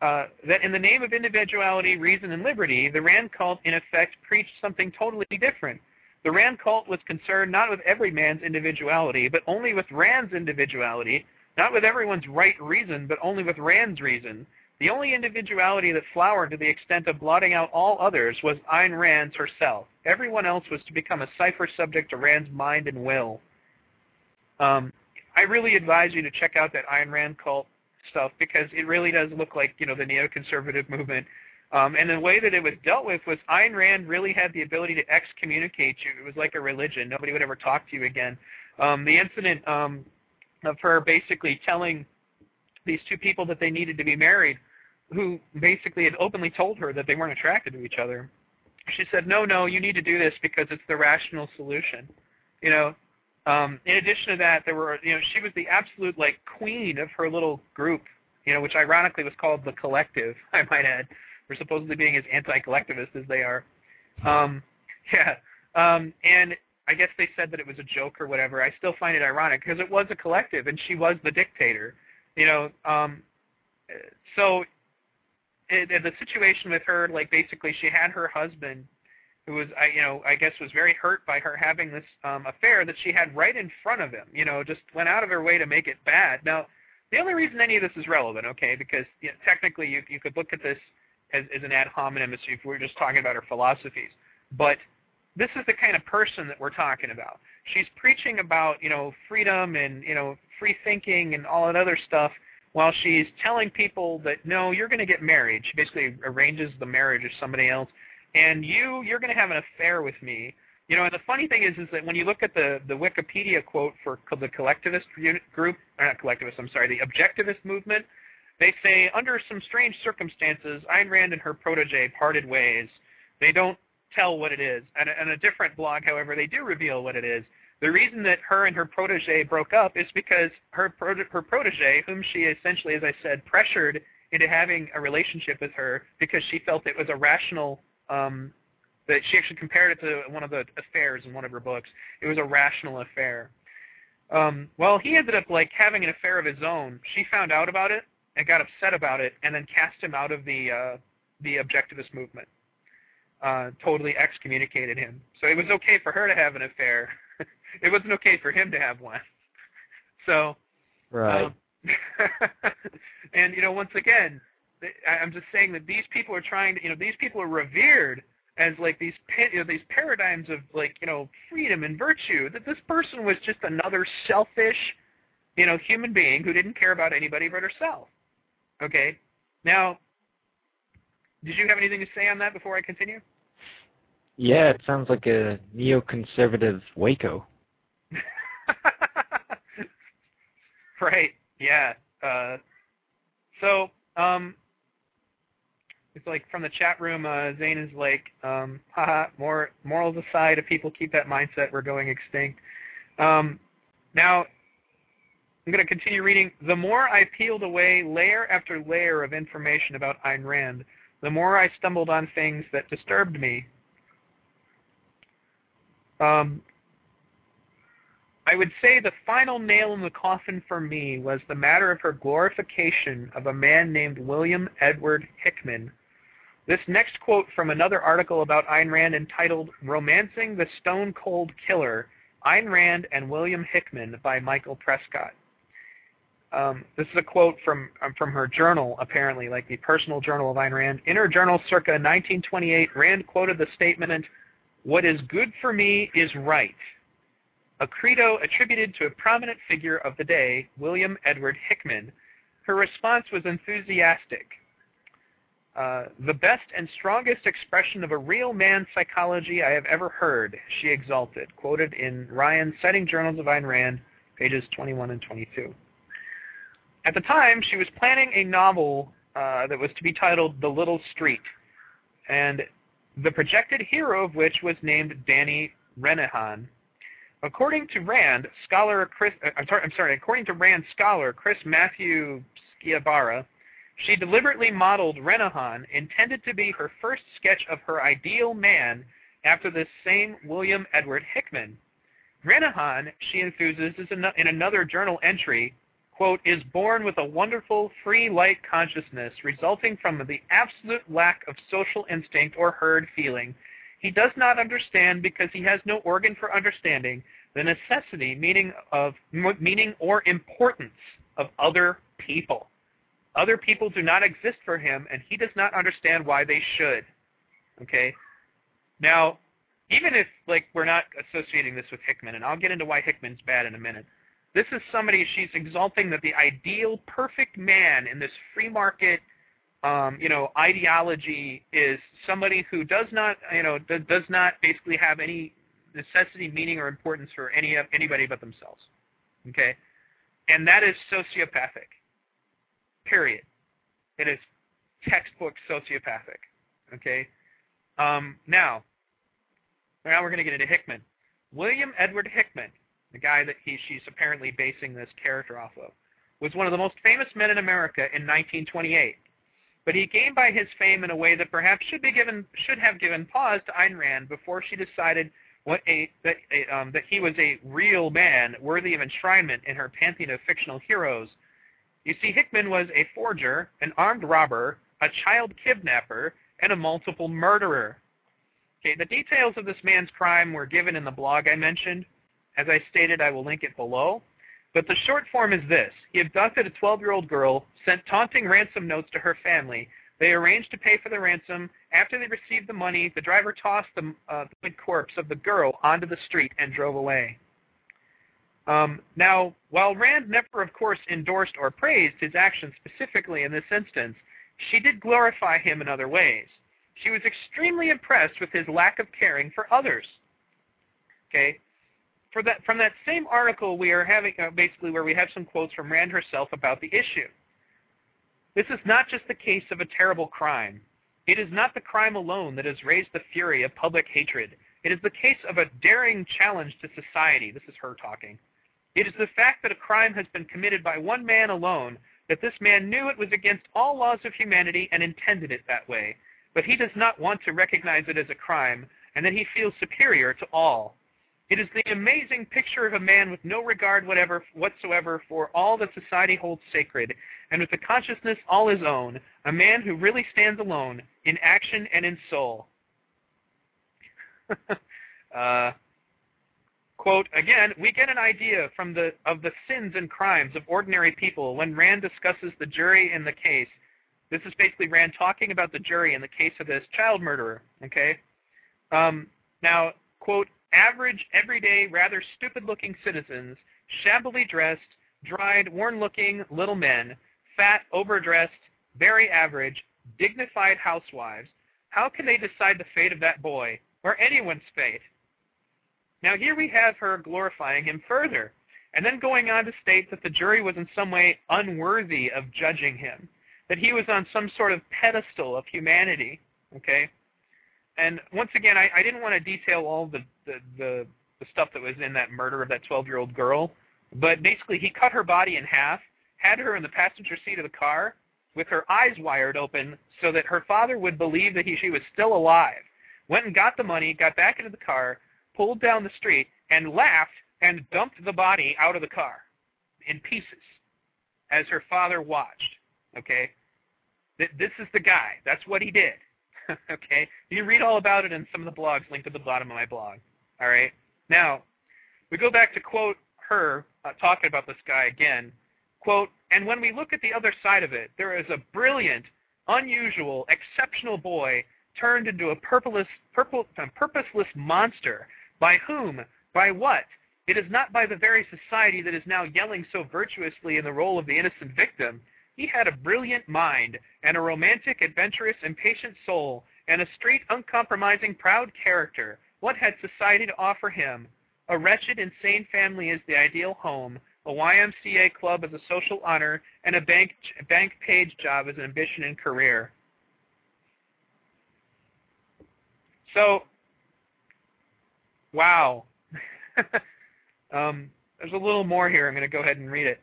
uh, that in the name of individuality, reason, and liberty, the Rand cult, in effect, preached something totally different. The Rand cult was concerned not with every man's individuality, but only with Rand's individuality, not with everyone's right reason, but only with Rand's reason. The only individuality that flowered to the extent of blotting out all others was Ayn Rand's herself. Everyone else was to become a cipher subject to Rand's mind and will. Um, I really advise you to check out that Ayn Rand cult stuff, because it really does look like, you know, the neoconservative movement. Um, and the way that it was dealt with was Ayn Rand really had the ability to excommunicate you. It was like a religion. Nobody would ever talk to you again. Um, the incident um, of her basically telling these two people that they needed to be married, who basically had openly told her that they weren't attracted to each other. She said, no, no, you need to do this because it's the rational solution. You know, um, in addition to that, there were, you know, she was the absolute, like, queen of her little group, you know, which ironically was called the Collective, I might add, for supposedly being as anti-collectivist as they are. Um, yeah. Um, and I guess they said that it was a joke or whatever. I still find it ironic because it was a collective and she was the dictator, you know. Um, so... The situation with her, like, basically she had her husband, who was, I, you know, I guess was very hurt by her having this um, affair that she had right in front of him, you know, just went out of her way to make it bad. Now, the only reason any of this is relevant, okay, because, you know, technically you, you could look at this as, as an ad hominem if we were just talking about her philosophies, but this is the kind of person that we're talking about. She's preaching about, you know, freedom and, you know, free thinking and all that other stuff, while she's telling people that, no, you're going to get married. She basically arranges the marriage of somebody else. And you, you're going to have an affair with me. You know, and the funny thing is is that when you look at the, the Wikipedia quote for the collectivist group, or not collectivist, I'm sorry, the objectivist movement, they say, under some strange circumstances, Ayn Rand and her protege parted ways. They don't tell what it is. And on a different blog, however, they do reveal what it is. The reason that her and her protege broke up is because her pro her protege, whom she essentially, as I said, pressured into having a relationship with her because she felt it was a rational, um, that she actually compared it to one of the affairs in one of her books. It was a rational affair. Um, well, he ended up, like, having an affair of his own. She found out about it and got upset about it and then cast him out of the, uh, the objectivist movement, uh, totally excommunicated him. So it was okay for her to have an affair. It wasn't okay for him to have one. So, right. Um, and, you know, once again, I'm just saying that these people are trying to, you know, these people are revered as, like, these, you know, these paradigms of, like, you know, freedom and virtue. That this person was just another selfish, you know, human being who didn't care about anybody but herself. Okay. Now, did you have anything to say on that before I continue? Yeah, it sounds like a neoconservative Waco. Right, yeah. Uh, so, um, it's like from the chat room, uh, Zane is like, um, haha, more, morals aside, if people keep that mindset, we're going extinct. Um, now, I'm going to continue reading. The more I peeled away layer after layer of information about Ayn Rand, the more I stumbled on things that disturbed me. Um, I would say the final nail in the coffin for me was the matter of her glorification of a man named William Edward Hickman. This next quote from another article about Ayn Rand entitled Romancing the Stone Cold Killer, Ayn Rand and William Hickman by Michael Prescott. Um, this is a quote from, um, from her journal, apparently, like the personal journal of Ayn Rand. In her journal circa nineteen twenty-eight, Rand quoted the statement, "What is good for me is right," a credo attributed to a prominent figure of the day, William Edward Hickman. Her response was enthusiastic. Uh, "The best and strongest expression of a real man's psychology I have ever heard," she exalted, quoted in Ryan's Citing Journals of Ayn Rand, pages twenty-one and twenty-two. At the time, she was planning a novel uh, that was to be titled The Little Street, and the projected hero of which was named Danny Renahan. According to Rand scholar Chris, I'm sorry, according to Rand scholar Chris Matthew Sciabara, she deliberately modeled Renahan, intended to be her first sketch of her ideal man, after this same William Edward Hickman. Renahan, she enthuses in another journal entry, quote, "is born with a wonderful free light consciousness resulting from the absolute lack of social instinct or herd feeling. He does not understand because he has no organ for understanding the necessity, meaning of meaning or importance of other people." Other people do not exist for him, and he does not understand why they should. Okay? Now, even if, like, we're not associating this with Hickman, and I'll get into why Hickman's bad in a minute, this is somebody she's exalting that the ideal perfect man in this free market, um, you know, ideology is somebody who does not, you know, d does not basically have any necessity, meaning, or importance for any of anybody but themselves. Okay? And that is sociopathic. Period. It is textbook sociopathic. Okay? Um, now, now we're going to get into Hickman. William Edward Hickman, the guy that he, she's apparently basing this character off of, was one of the most famous men in America in nineteen twenty-eight. But he came by his fame in a way that perhaps should be given, should have given pause to Ayn Rand before she decided what a, that, a, um, that he was a real man worthy of enshrinement in her pantheon of fictional heroes. You see, Hickman was a forger, an armed robber, a child kidnapper, and a multiple murderer. Okay, the details of this man's crime were given in the blog I mentioned. As I stated, I will link it below. But the short form is this. He abducted a twelve-year-old girl, sent taunting ransom notes to her family. They arranged to pay for the ransom. After they received the money, the driver tossed the, uh, the corpse of the girl onto the street and drove away. Um, now, while Rand never, of course, endorsed or praised his actions specifically in this instance, she did glorify him in other ways. She was extremely impressed with his lack of caring for others. Okay? For that, from that same article, we are having uh, basically where we have some quotes from Rand herself about the issue. This is not just the case of a terrible crime. It is not the crime alone that has raised the fury of public hatred. It is the case of a daring challenge to society. This is her talking. It is the fact that a crime has been committed by one man alone, that this man knew it was against all laws of humanity and intended it that way, but he does not want to recognize it as a crime, and that he feels superior to all. It is the amazing picture of a man with no regard whatever, whatsoever for all that society holds sacred, and with a consciousness all his own, a man who really stands alone in action and in soul. uh, quote, again, we get an idea from the, of the sins and crimes of ordinary people when Rand discusses the jury in the case. This is basically Rand talking about the jury in the case of this child murderer, okay? Um, now, quote, average, everyday, rather stupid-looking citizens, shabbily dressed, dried, worn-looking little men, fat, overdressed, very average, dignified housewives. How can they decide the fate of that boy? Or anyone's fate. Now here we have her glorifying him further, and then going on to state that the jury was in some way unworthy of judging him, that he was on some sort of pedestal of humanity, okay? And once again, I, I didn't want to detail all the, the, the, the stuff that was in that murder of that twelve-year-old girl, but basically he cut her body in half, had her in the passenger seat of the car with her eyes wired open so that her father would believe that he, she was still alive. Went and got the money, got back into the car, pulled down the street, and laughed and dumped the body out of the car in pieces as her father watched, okay? Th this is the guy. That's what he did, okay? You read all about it in some of the blogs linked at the bottom of my blog, all right? Now, we go back to quote her, uh, talking about this guy again, quote, and when we look at the other side of it, there is a brilliant, unusual, exceptional boy turned into a purposeless, purpose, purposeless monster. By whom? By what? It is not by the very society that is now yelling so virtuously in the role of the innocent victim. He had a brilliant mind, and a romantic, adventurous, impatient soul, and a straight, uncompromising, proud character. What had society to offer him? A wretched, insane family is the ideal home, a Y M C A club as a social honor, and a bank, bank page job as an ambition and career. So, wow. um, there's a little more here. I'm going to go ahead and read it.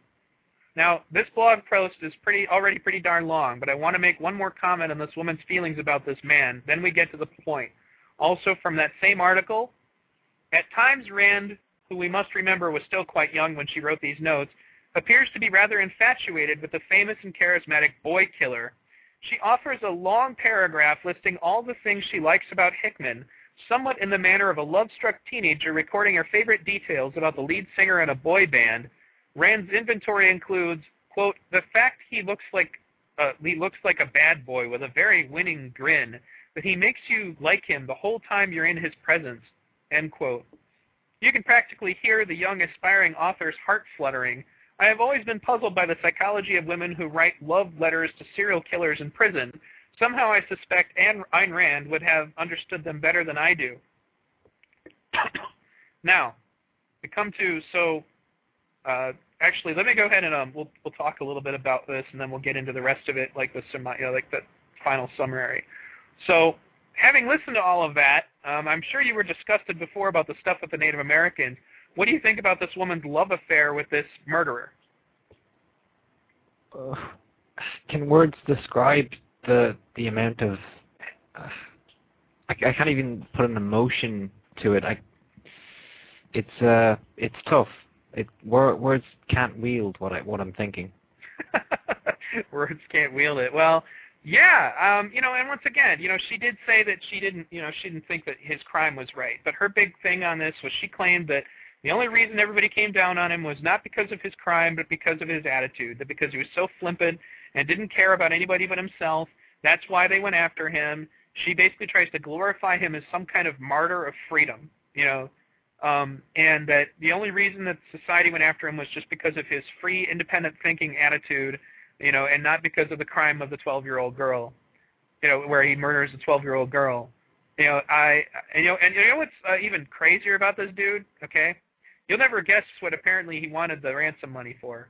Now, this blog post is pretty already pretty darn long, but I want to make one more comment on this woman's feelings about this man. Then we get to the point. Also from that same article, at times Rand, who we must remember was still quite young when she wrote these notes, appears to be rather infatuated with the famous and charismatic boy killer. She offers a long paragraph listing all the things she likes about Hickman, somewhat in the manner of a love-struck teenager recording her favorite details about the lead singer in a boy band. Rand's inventory includes, quote, the fact he looks like uh, he looks like a bad boy with a very winning grin, but he makes you like him the whole time you're in his presence, end quote. You can practically hear the young aspiring author's heart fluttering. I have always been puzzled by the psychology of women who write love letters to serial killers in prison. Somehow I suspect Ayn Rand would have understood them better than I do. Now, we come to, so, uh, actually, let me go ahead and um, we'll we'll talk a little bit about this, and then we'll get into the rest of it, like the you know, like the final summary. So, having listened to all of that, um, I'm sure you were disgusted before about the stuff with the Native Americans. What do you think about this woman's love affair with this murderer? Uh, can words describe the the amount of? Uh, I, I can't even put an emotion to it. I, it's uh, it's tough. It wor words can't wield what I what I'm thinking. Words can't wield it. Well, yeah, um, you know, and once again, you know, she did say that she didn't, you know, she didn't think that his crime was right. But her big thing on this was she claimed that the only reason everybody came down on him was not because of his crime, but because of his attitude, that because he was so flippant and didn't care about anybody but himself, that's why they went after him. She basically tries to glorify him as some kind of martyr of freedom, you know, um, and that the only reason that society went after him was just because of his free, independent thinking attitude, you know, and not because of the crime of the twelve-year-old girl, you know, where he murders the twelve-year-old girl. You know, I, you know, and you know what's uh, even crazier about this dude, okay? You'll never guess what apparently he wanted the ransom money for.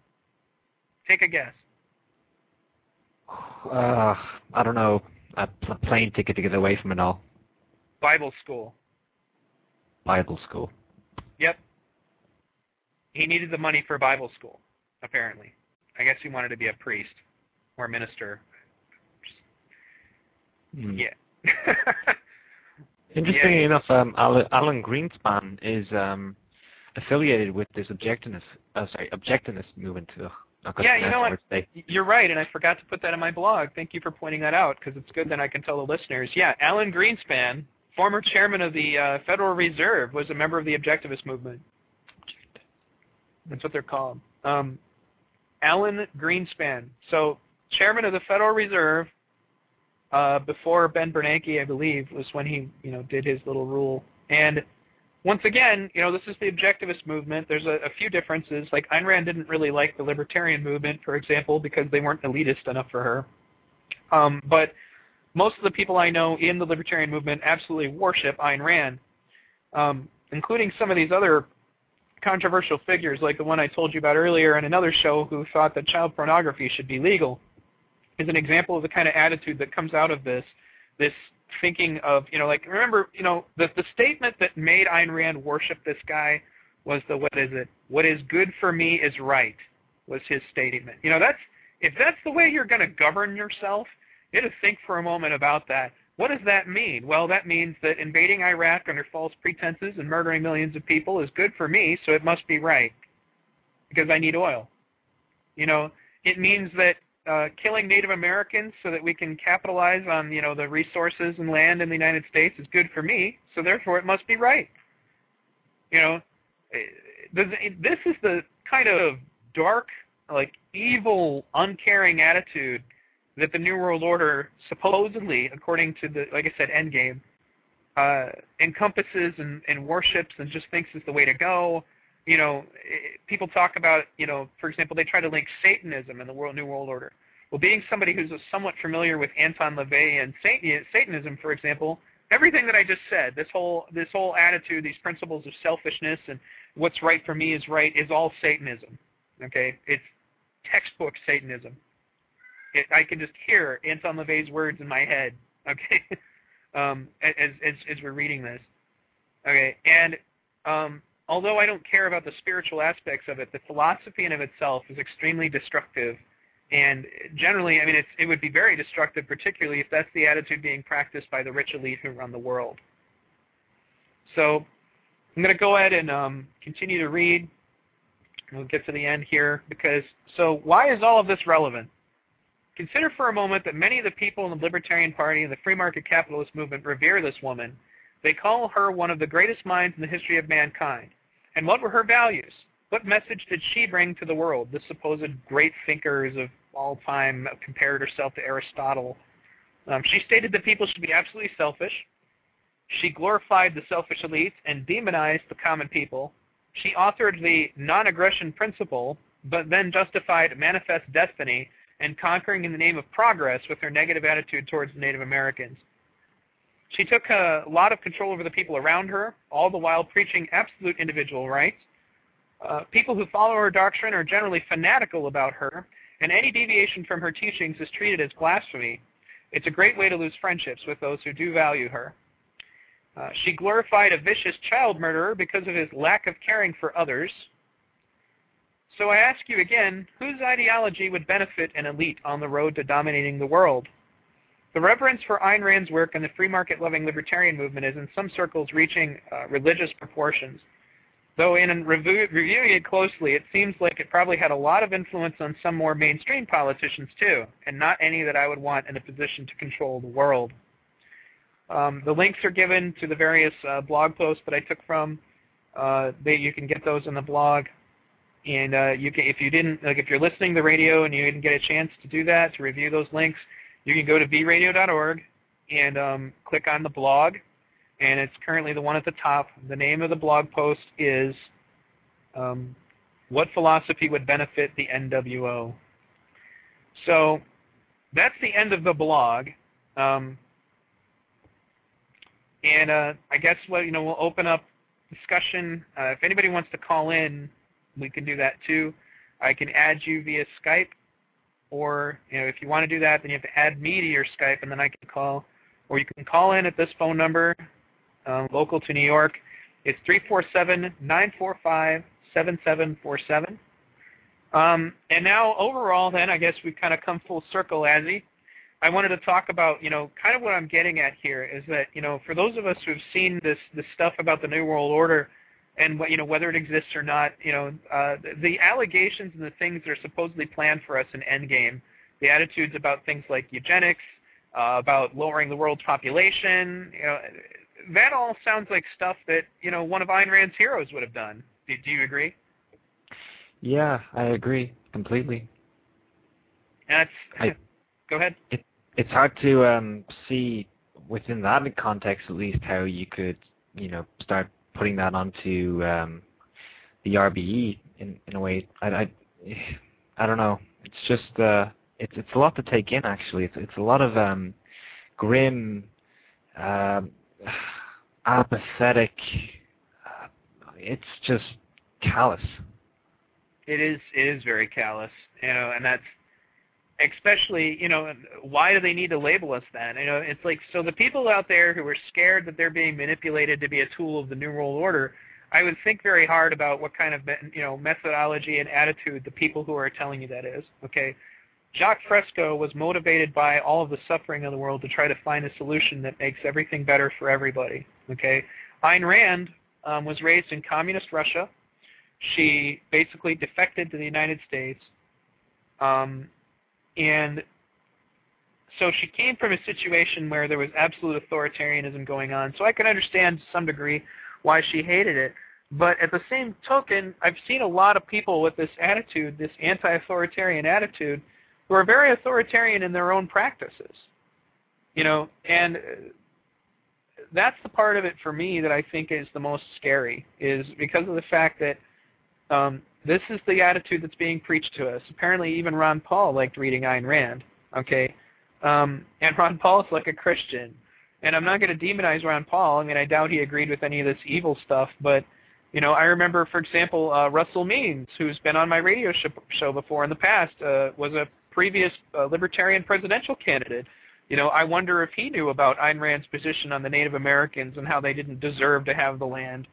Take a guess. Uh, I don't know. A plane ticket to get away from it all. Bible school. Bible school. Yep. He needed the money for Bible school, apparently. I guess he wanted to be a priest or a minister. Hmm. Yeah. Interestingly yeah. enough, um, Alan Greenspan is... Um, affiliated with this objectivist, uh, sorry, objectivist movement. Ugh, yeah, you know what? Day. You're right, and I forgot to put that in my blog. Thank you for pointing that out, because it's good that I can tell the listeners. Yeah, Alan Greenspan, former chairman of the uh, Federal Reserve, was a member of the objectivist movement. That's what they're called. Um, Alan Greenspan. So, chairman of the Federal Reserve uh, before Ben Bernanke, I believe, was when he, you know, did his little rule. And once again, you know, this is the objectivist movement. There's a, a few differences. Like, Ayn Rand didn't really like the libertarian movement, for example, because they weren't elitist enough for her. Um, but most of the people I know in the libertarian movement absolutely worship Ayn Rand, um, including some of these other controversial figures, like the one I told you about earlier in another show, who thought that child pornography should be legal, is an example of the kind of attitude that comes out of this, this thinking of, you know, like, remember, you know, the, the statement that made Ayn Rand worship this guy was the, what is it, what is good for me is right, was his statement. You know, that's, if that's the way you're going to govern yourself, you have to think for a moment about that. What does that mean? Well, that means that invading Iraq under false pretenses and murdering millions of people is good for me, so it must be right, because I need oil. You know, it means that Uh, killing Native Americans so that we can capitalize on, you know, the resources and land in the United States is good for me, so therefore it must be right. You know, this is the kind of dark, like, evil, uncaring attitude that the New World Order supposedly, according to the, like I said, Endgame, uh, encompasses and, and worships and just thinks is the way to go. You know, people talk about, you know, for example, they try to link Satanism and the World New World Order. Well, being somebody who's somewhat familiar with Anton LaVey and Satanism, for example, everything that I just said, this whole this whole attitude, these principles of selfishness and what's right for me is right, is all Satanism. Okay, it's textbook Satanism. It, I can just hear Anton LaVey's words in my head. Okay, um, as, as as we're reading this. Okay, and um. Although I don't care about the spiritual aspects of it, the philosophy in of itself is extremely destructive. And generally, I mean, it's, it would be very destructive, particularly if that's the attitude being practiced by the rich elite who run the world. So I'm going to go ahead and um, continue to read. We'll get to the end here. Because, so why is all of this relevant? Consider for a moment that many of the people in the Libertarian Party and the free market capitalist movement revere this woman. They call her one of the greatest minds in the history of mankind. And what were her values? What message did she bring to the world, the supposed great thinkers of all-time compared herself to Aristotle. Um, she stated that people should be absolutely selfish. She glorified the selfish elites and demonized the common people. She authored the non-aggression principle, but then justified manifest destiny and conquering in the name of progress with her negative attitude towards Native Americans. She took a lot of control over the people around her, all the while preaching absolute individual rights. Uh, people who follow her doctrine are generally fanatical about her, and any deviation from her teachings is treated as blasphemy. It's a great way to lose friendships with those who do value her. Uh, she glorified a vicious child murderer because of his lack of caring for others. So I ask you again, whose ideology would benefit an elite on the road to dominating the world? The reverence for Ayn Rand's work and the free market-loving libertarian movement is in some circles reaching uh, religious proportions. Though in review, reviewing it closely, it seems like it probably had a lot of influence on some more mainstream politicians too, and not any that I would want in a position to control the world. Um, the links are given to the various uh, blog posts that I took from. Uh, they, you can get those on the blog. And uh, you can, if you didn't, like if you're listening to the radio and you didn't get a chance to do that, to review those links, you can go to v radio dot org and um, click on the blog, and it's currently the one at the top. The name of the blog post is um, What Philosophy Would Benefit the N W O? So that's the end of the blog. Um, and uh, I guess well, you know, we'll open up discussion. Uh, if anybody wants to call in, we can do that too. I can add you via Skype. Or, you know, if you want to do that, then you have to add me to your Skype, and then I can call. Or you can call in at this phone number, uh, local to New York. It's three four seven, nine four five, seven seven four seven. Um, and now, overall, then, I guess we've kind of come full circle, Azzy. I wanted to talk about, you know, kind of what I'm getting at here is that, you know, for those of us who've seen this this stuff about the New World Order, and what, you know, whether it exists or not, you know, uh, the allegations and the things that are supposedly planned for us in Endgame, the attitudes about things like eugenics, uh, about lowering the world's population, you know, that all sounds like stuff that, you know, one of Ayn Rand's heroes would have done. Do, do you agree? Yeah, I agree completely. That's I, go ahead. It, it's hard to um, see within that context, at least, how you could, you know, start putting that onto um, the R B E in, in a way. I, I, I don't know. It's just uh, it's it's a lot to take in. Actually, it's it's a lot of um, grim, uh, apathetic. Uh, it's just callous. It is. It is very callous. You know, and that's especially, you know, why do they need to label us then? You know, it's like, so the people out there who are scared that they're being manipulated to be a tool of the New World Order, I would think very hard about what kind of, you know, methodology and attitude the people who are telling you that is. Okay, Jacques Fresco was motivated by all of the suffering of the world to try to find a solution that makes everything better for everybody. Okay, Ayn Rand um, was raised in communist Russia. She basically defected to the United States. Um, And so she came from a situation where there was absolute authoritarianism going on. So I can understand to some degree why she hated it. But at the same token, I've seen a lot of people with this attitude, this anti-authoritarian attitude, who are very authoritarian in their own practices. You know, and that's the part of it for me that I think is the most scary, is because of the fact that um, this is the attitude that's being preached to us. Apparently even Ron Paul liked reading Ayn Rand, okay? Um, and Ron Paul's like a Christian. And I'm not going to demonize Ron Paul. I mean, I doubt he agreed with any of this evil stuff. But, you know, I remember, for example, uh, Russell Means, who's been on my radio sh show before in the past, uh, was a previous uh, libertarian presidential candidate. You know, I wonder if he knew about Ayn Rand's position on the Native Americans and how they didn't deserve to have the land,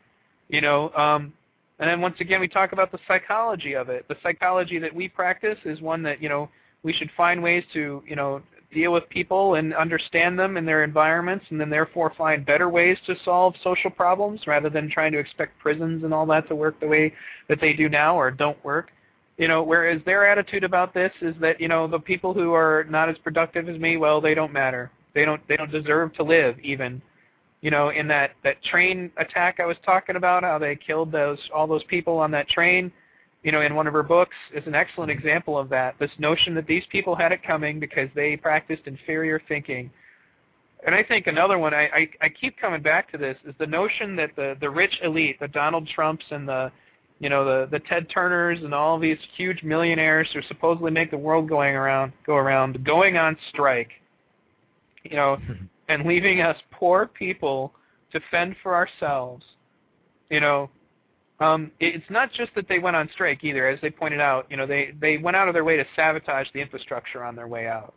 you know, um... And then once again, we talk about the psychology of it. The psychology that we practice is one that, you know, we should find ways to, you know, deal with people and understand them and their environments, and then therefore find better ways to solve social problems rather than trying to expect prisons and all that to work the way that they do now or don't work. You know, whereas their attitude about this is that, you know, the people who are not as productive as me, well, they don't matter. They don't, they don't deserve to live even. You know, in that, that train attack I was talking about, how they killed those all those people on that train, you know, in one of her books is an excellent example of that, this notion that these people had it coming because they practiced inferior thinking. And I think another one, I, I, I keep coming back to this, is the notion that the, the rich elite, the Donald Trumps and the, you know, the, the Ted Turners and all these huge millionaires who supposedly make the world going around, go around, going on strike, you know, and leaving us poor people to fend for ourselves, you know. Um, it's not just that they went on strike either, as they pointed out, you know, they, they went out of their way to sabotage the infrastructure on their way out.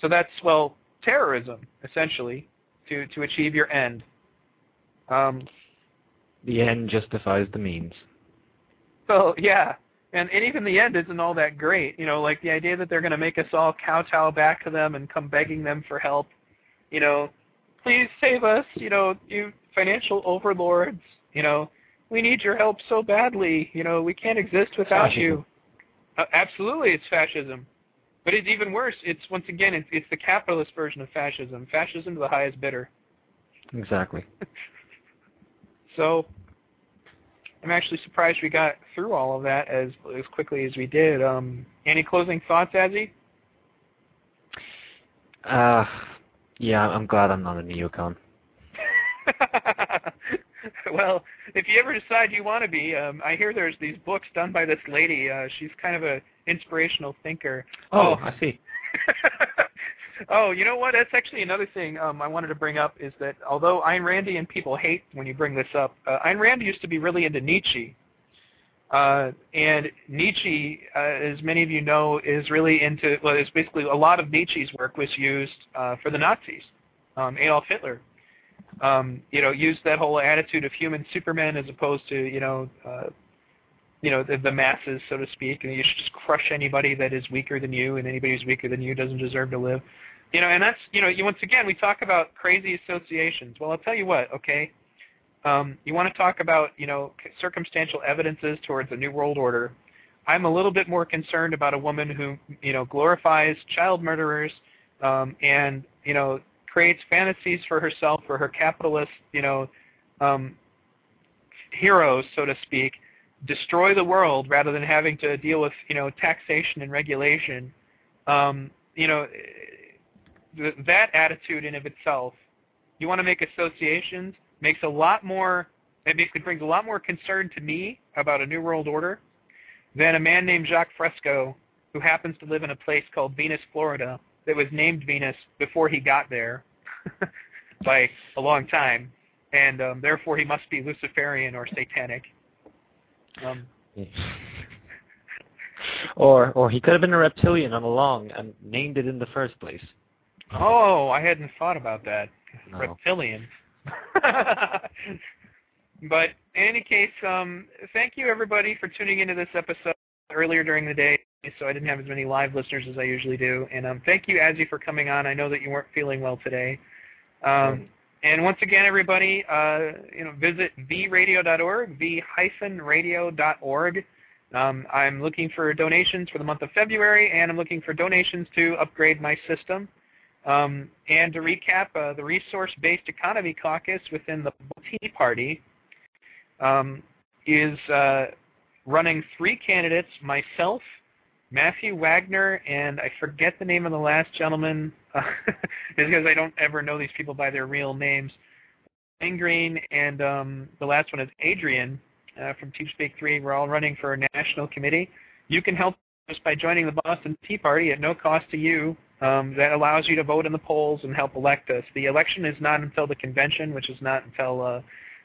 So that's, well, terrorism, essentially, to, to achieve your end. Um, the end justifies the means. Well, yeah, and, and even the end isn't all that great. You know, like the idea that they're going to make us all kowtow back to them and come begging them for help, you know, please save us, you know, you financial overlords, you know, we need your help so badly, you know, we can't exist without fascism. you. Uh, absolutely, it's fascism. But it's even worse. It's, once again, it's, it's the capitalist version of fascism. Fascism to the highest bidder. Exactly. So I'm actually surprised we got through all of that as as quickly as we did. Um, any closing thoughts, Azzy? Uh, yeah, I'm glad I'm not a neocon. Well, if you ever decide you want to be, um, I hear there's these books done by this lady. Uh, she's kind of an inspirational thinker. Oh, oh. I see. Oh, you know what? That's actually another thing um, I wanted to bring up is that although Ayn Randian people hate when you bring this up, uh, Ayn Rand used to be really into Nietzsche. Uh, and Nietzsche, uh, as many of you know, is really into, well, it's basically a lot of Nietzsche's work was used uh, for the Nazis, um, Adolf Hitler. Um, you know, used that whole attitude of human supermen as opposed to, you know, uh, you know, the, the masses, so to speak, and you should just crush anybody that is weaker than you, and anybody who's weaker than you doesn't deserve to live. You know, and that's, you know, you, once again, we talk about crazy associations. Well, I'll tell you what, okay, um, you want to talk about, you know, circumstantial evidences towards a new world order. I'm a little bit more concerned about a woman who, you know, glorifies child murderers um, and, you know, creates fantasies for herself or her capitalist, you know, um, heroes, so to speak, destroy the world rather than having to deal with, you know, taxation and regulation. Um, you know, th- that attitude in of itself, you want to make associations, makes a lot more, it basically brings a lot more concern to me about a new world order than a man named Jacques Fresco who happens to live in a place called Venus, Florida, that was named Venus before he got there by a long time, and um, therefore he must be Luciferian or satanic. Um, or or he could have been a reptilian all along and named it in the first place. Oh, I hadn't thought about that. No. Reptilian. But in any case, um, thank you everybody for tuning into this episode earlier during the day, so I didn't have as many live listeners as I usually do. And um, thank you, Azzy, for coming on. I know that you weren't feeling well today. Um, and once again, everybody, uh, you know, visit v radio dot org, v radio dot org. Um, I'm looking for donations for the month of February, and I'm looking for donations to upgrade my system. Um, and to recap, uh, the Resource-Based Economy Caucus within the Tea Party um, is uh, running three candidates, myself, Matthew Wagner, and I forget the name of the last gentleman uh, because I don't ever know these people by their real names. Green, and um, the last one is Adrian uh, from TeamSpeak three. We're all running for a national committee. You can help us by joining the Boston Tea Party at no cost to you. Um, that allows you to vote in the polls and help elect us. The election is not until the convention, which is not until uh,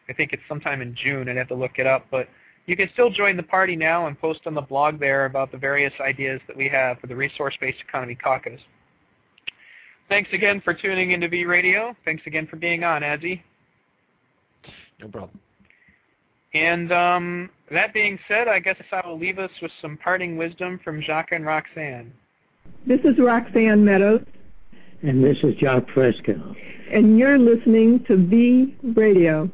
I think it's sometime in June. I'd have to look it up, but you can still join the party now and post on the blog there about the various ideas that we have for the Resource-Based Economy Caucus. Thanks again for tuning into V-Radio. Thanks again for being on, Azzy. No problem. And um, that being said, I guess I will leave us with some parting wisdom from Jacques and Roxanne. This is Roxanne Meadows. And this is Jacques Fresco. And you're listening to V-Radio.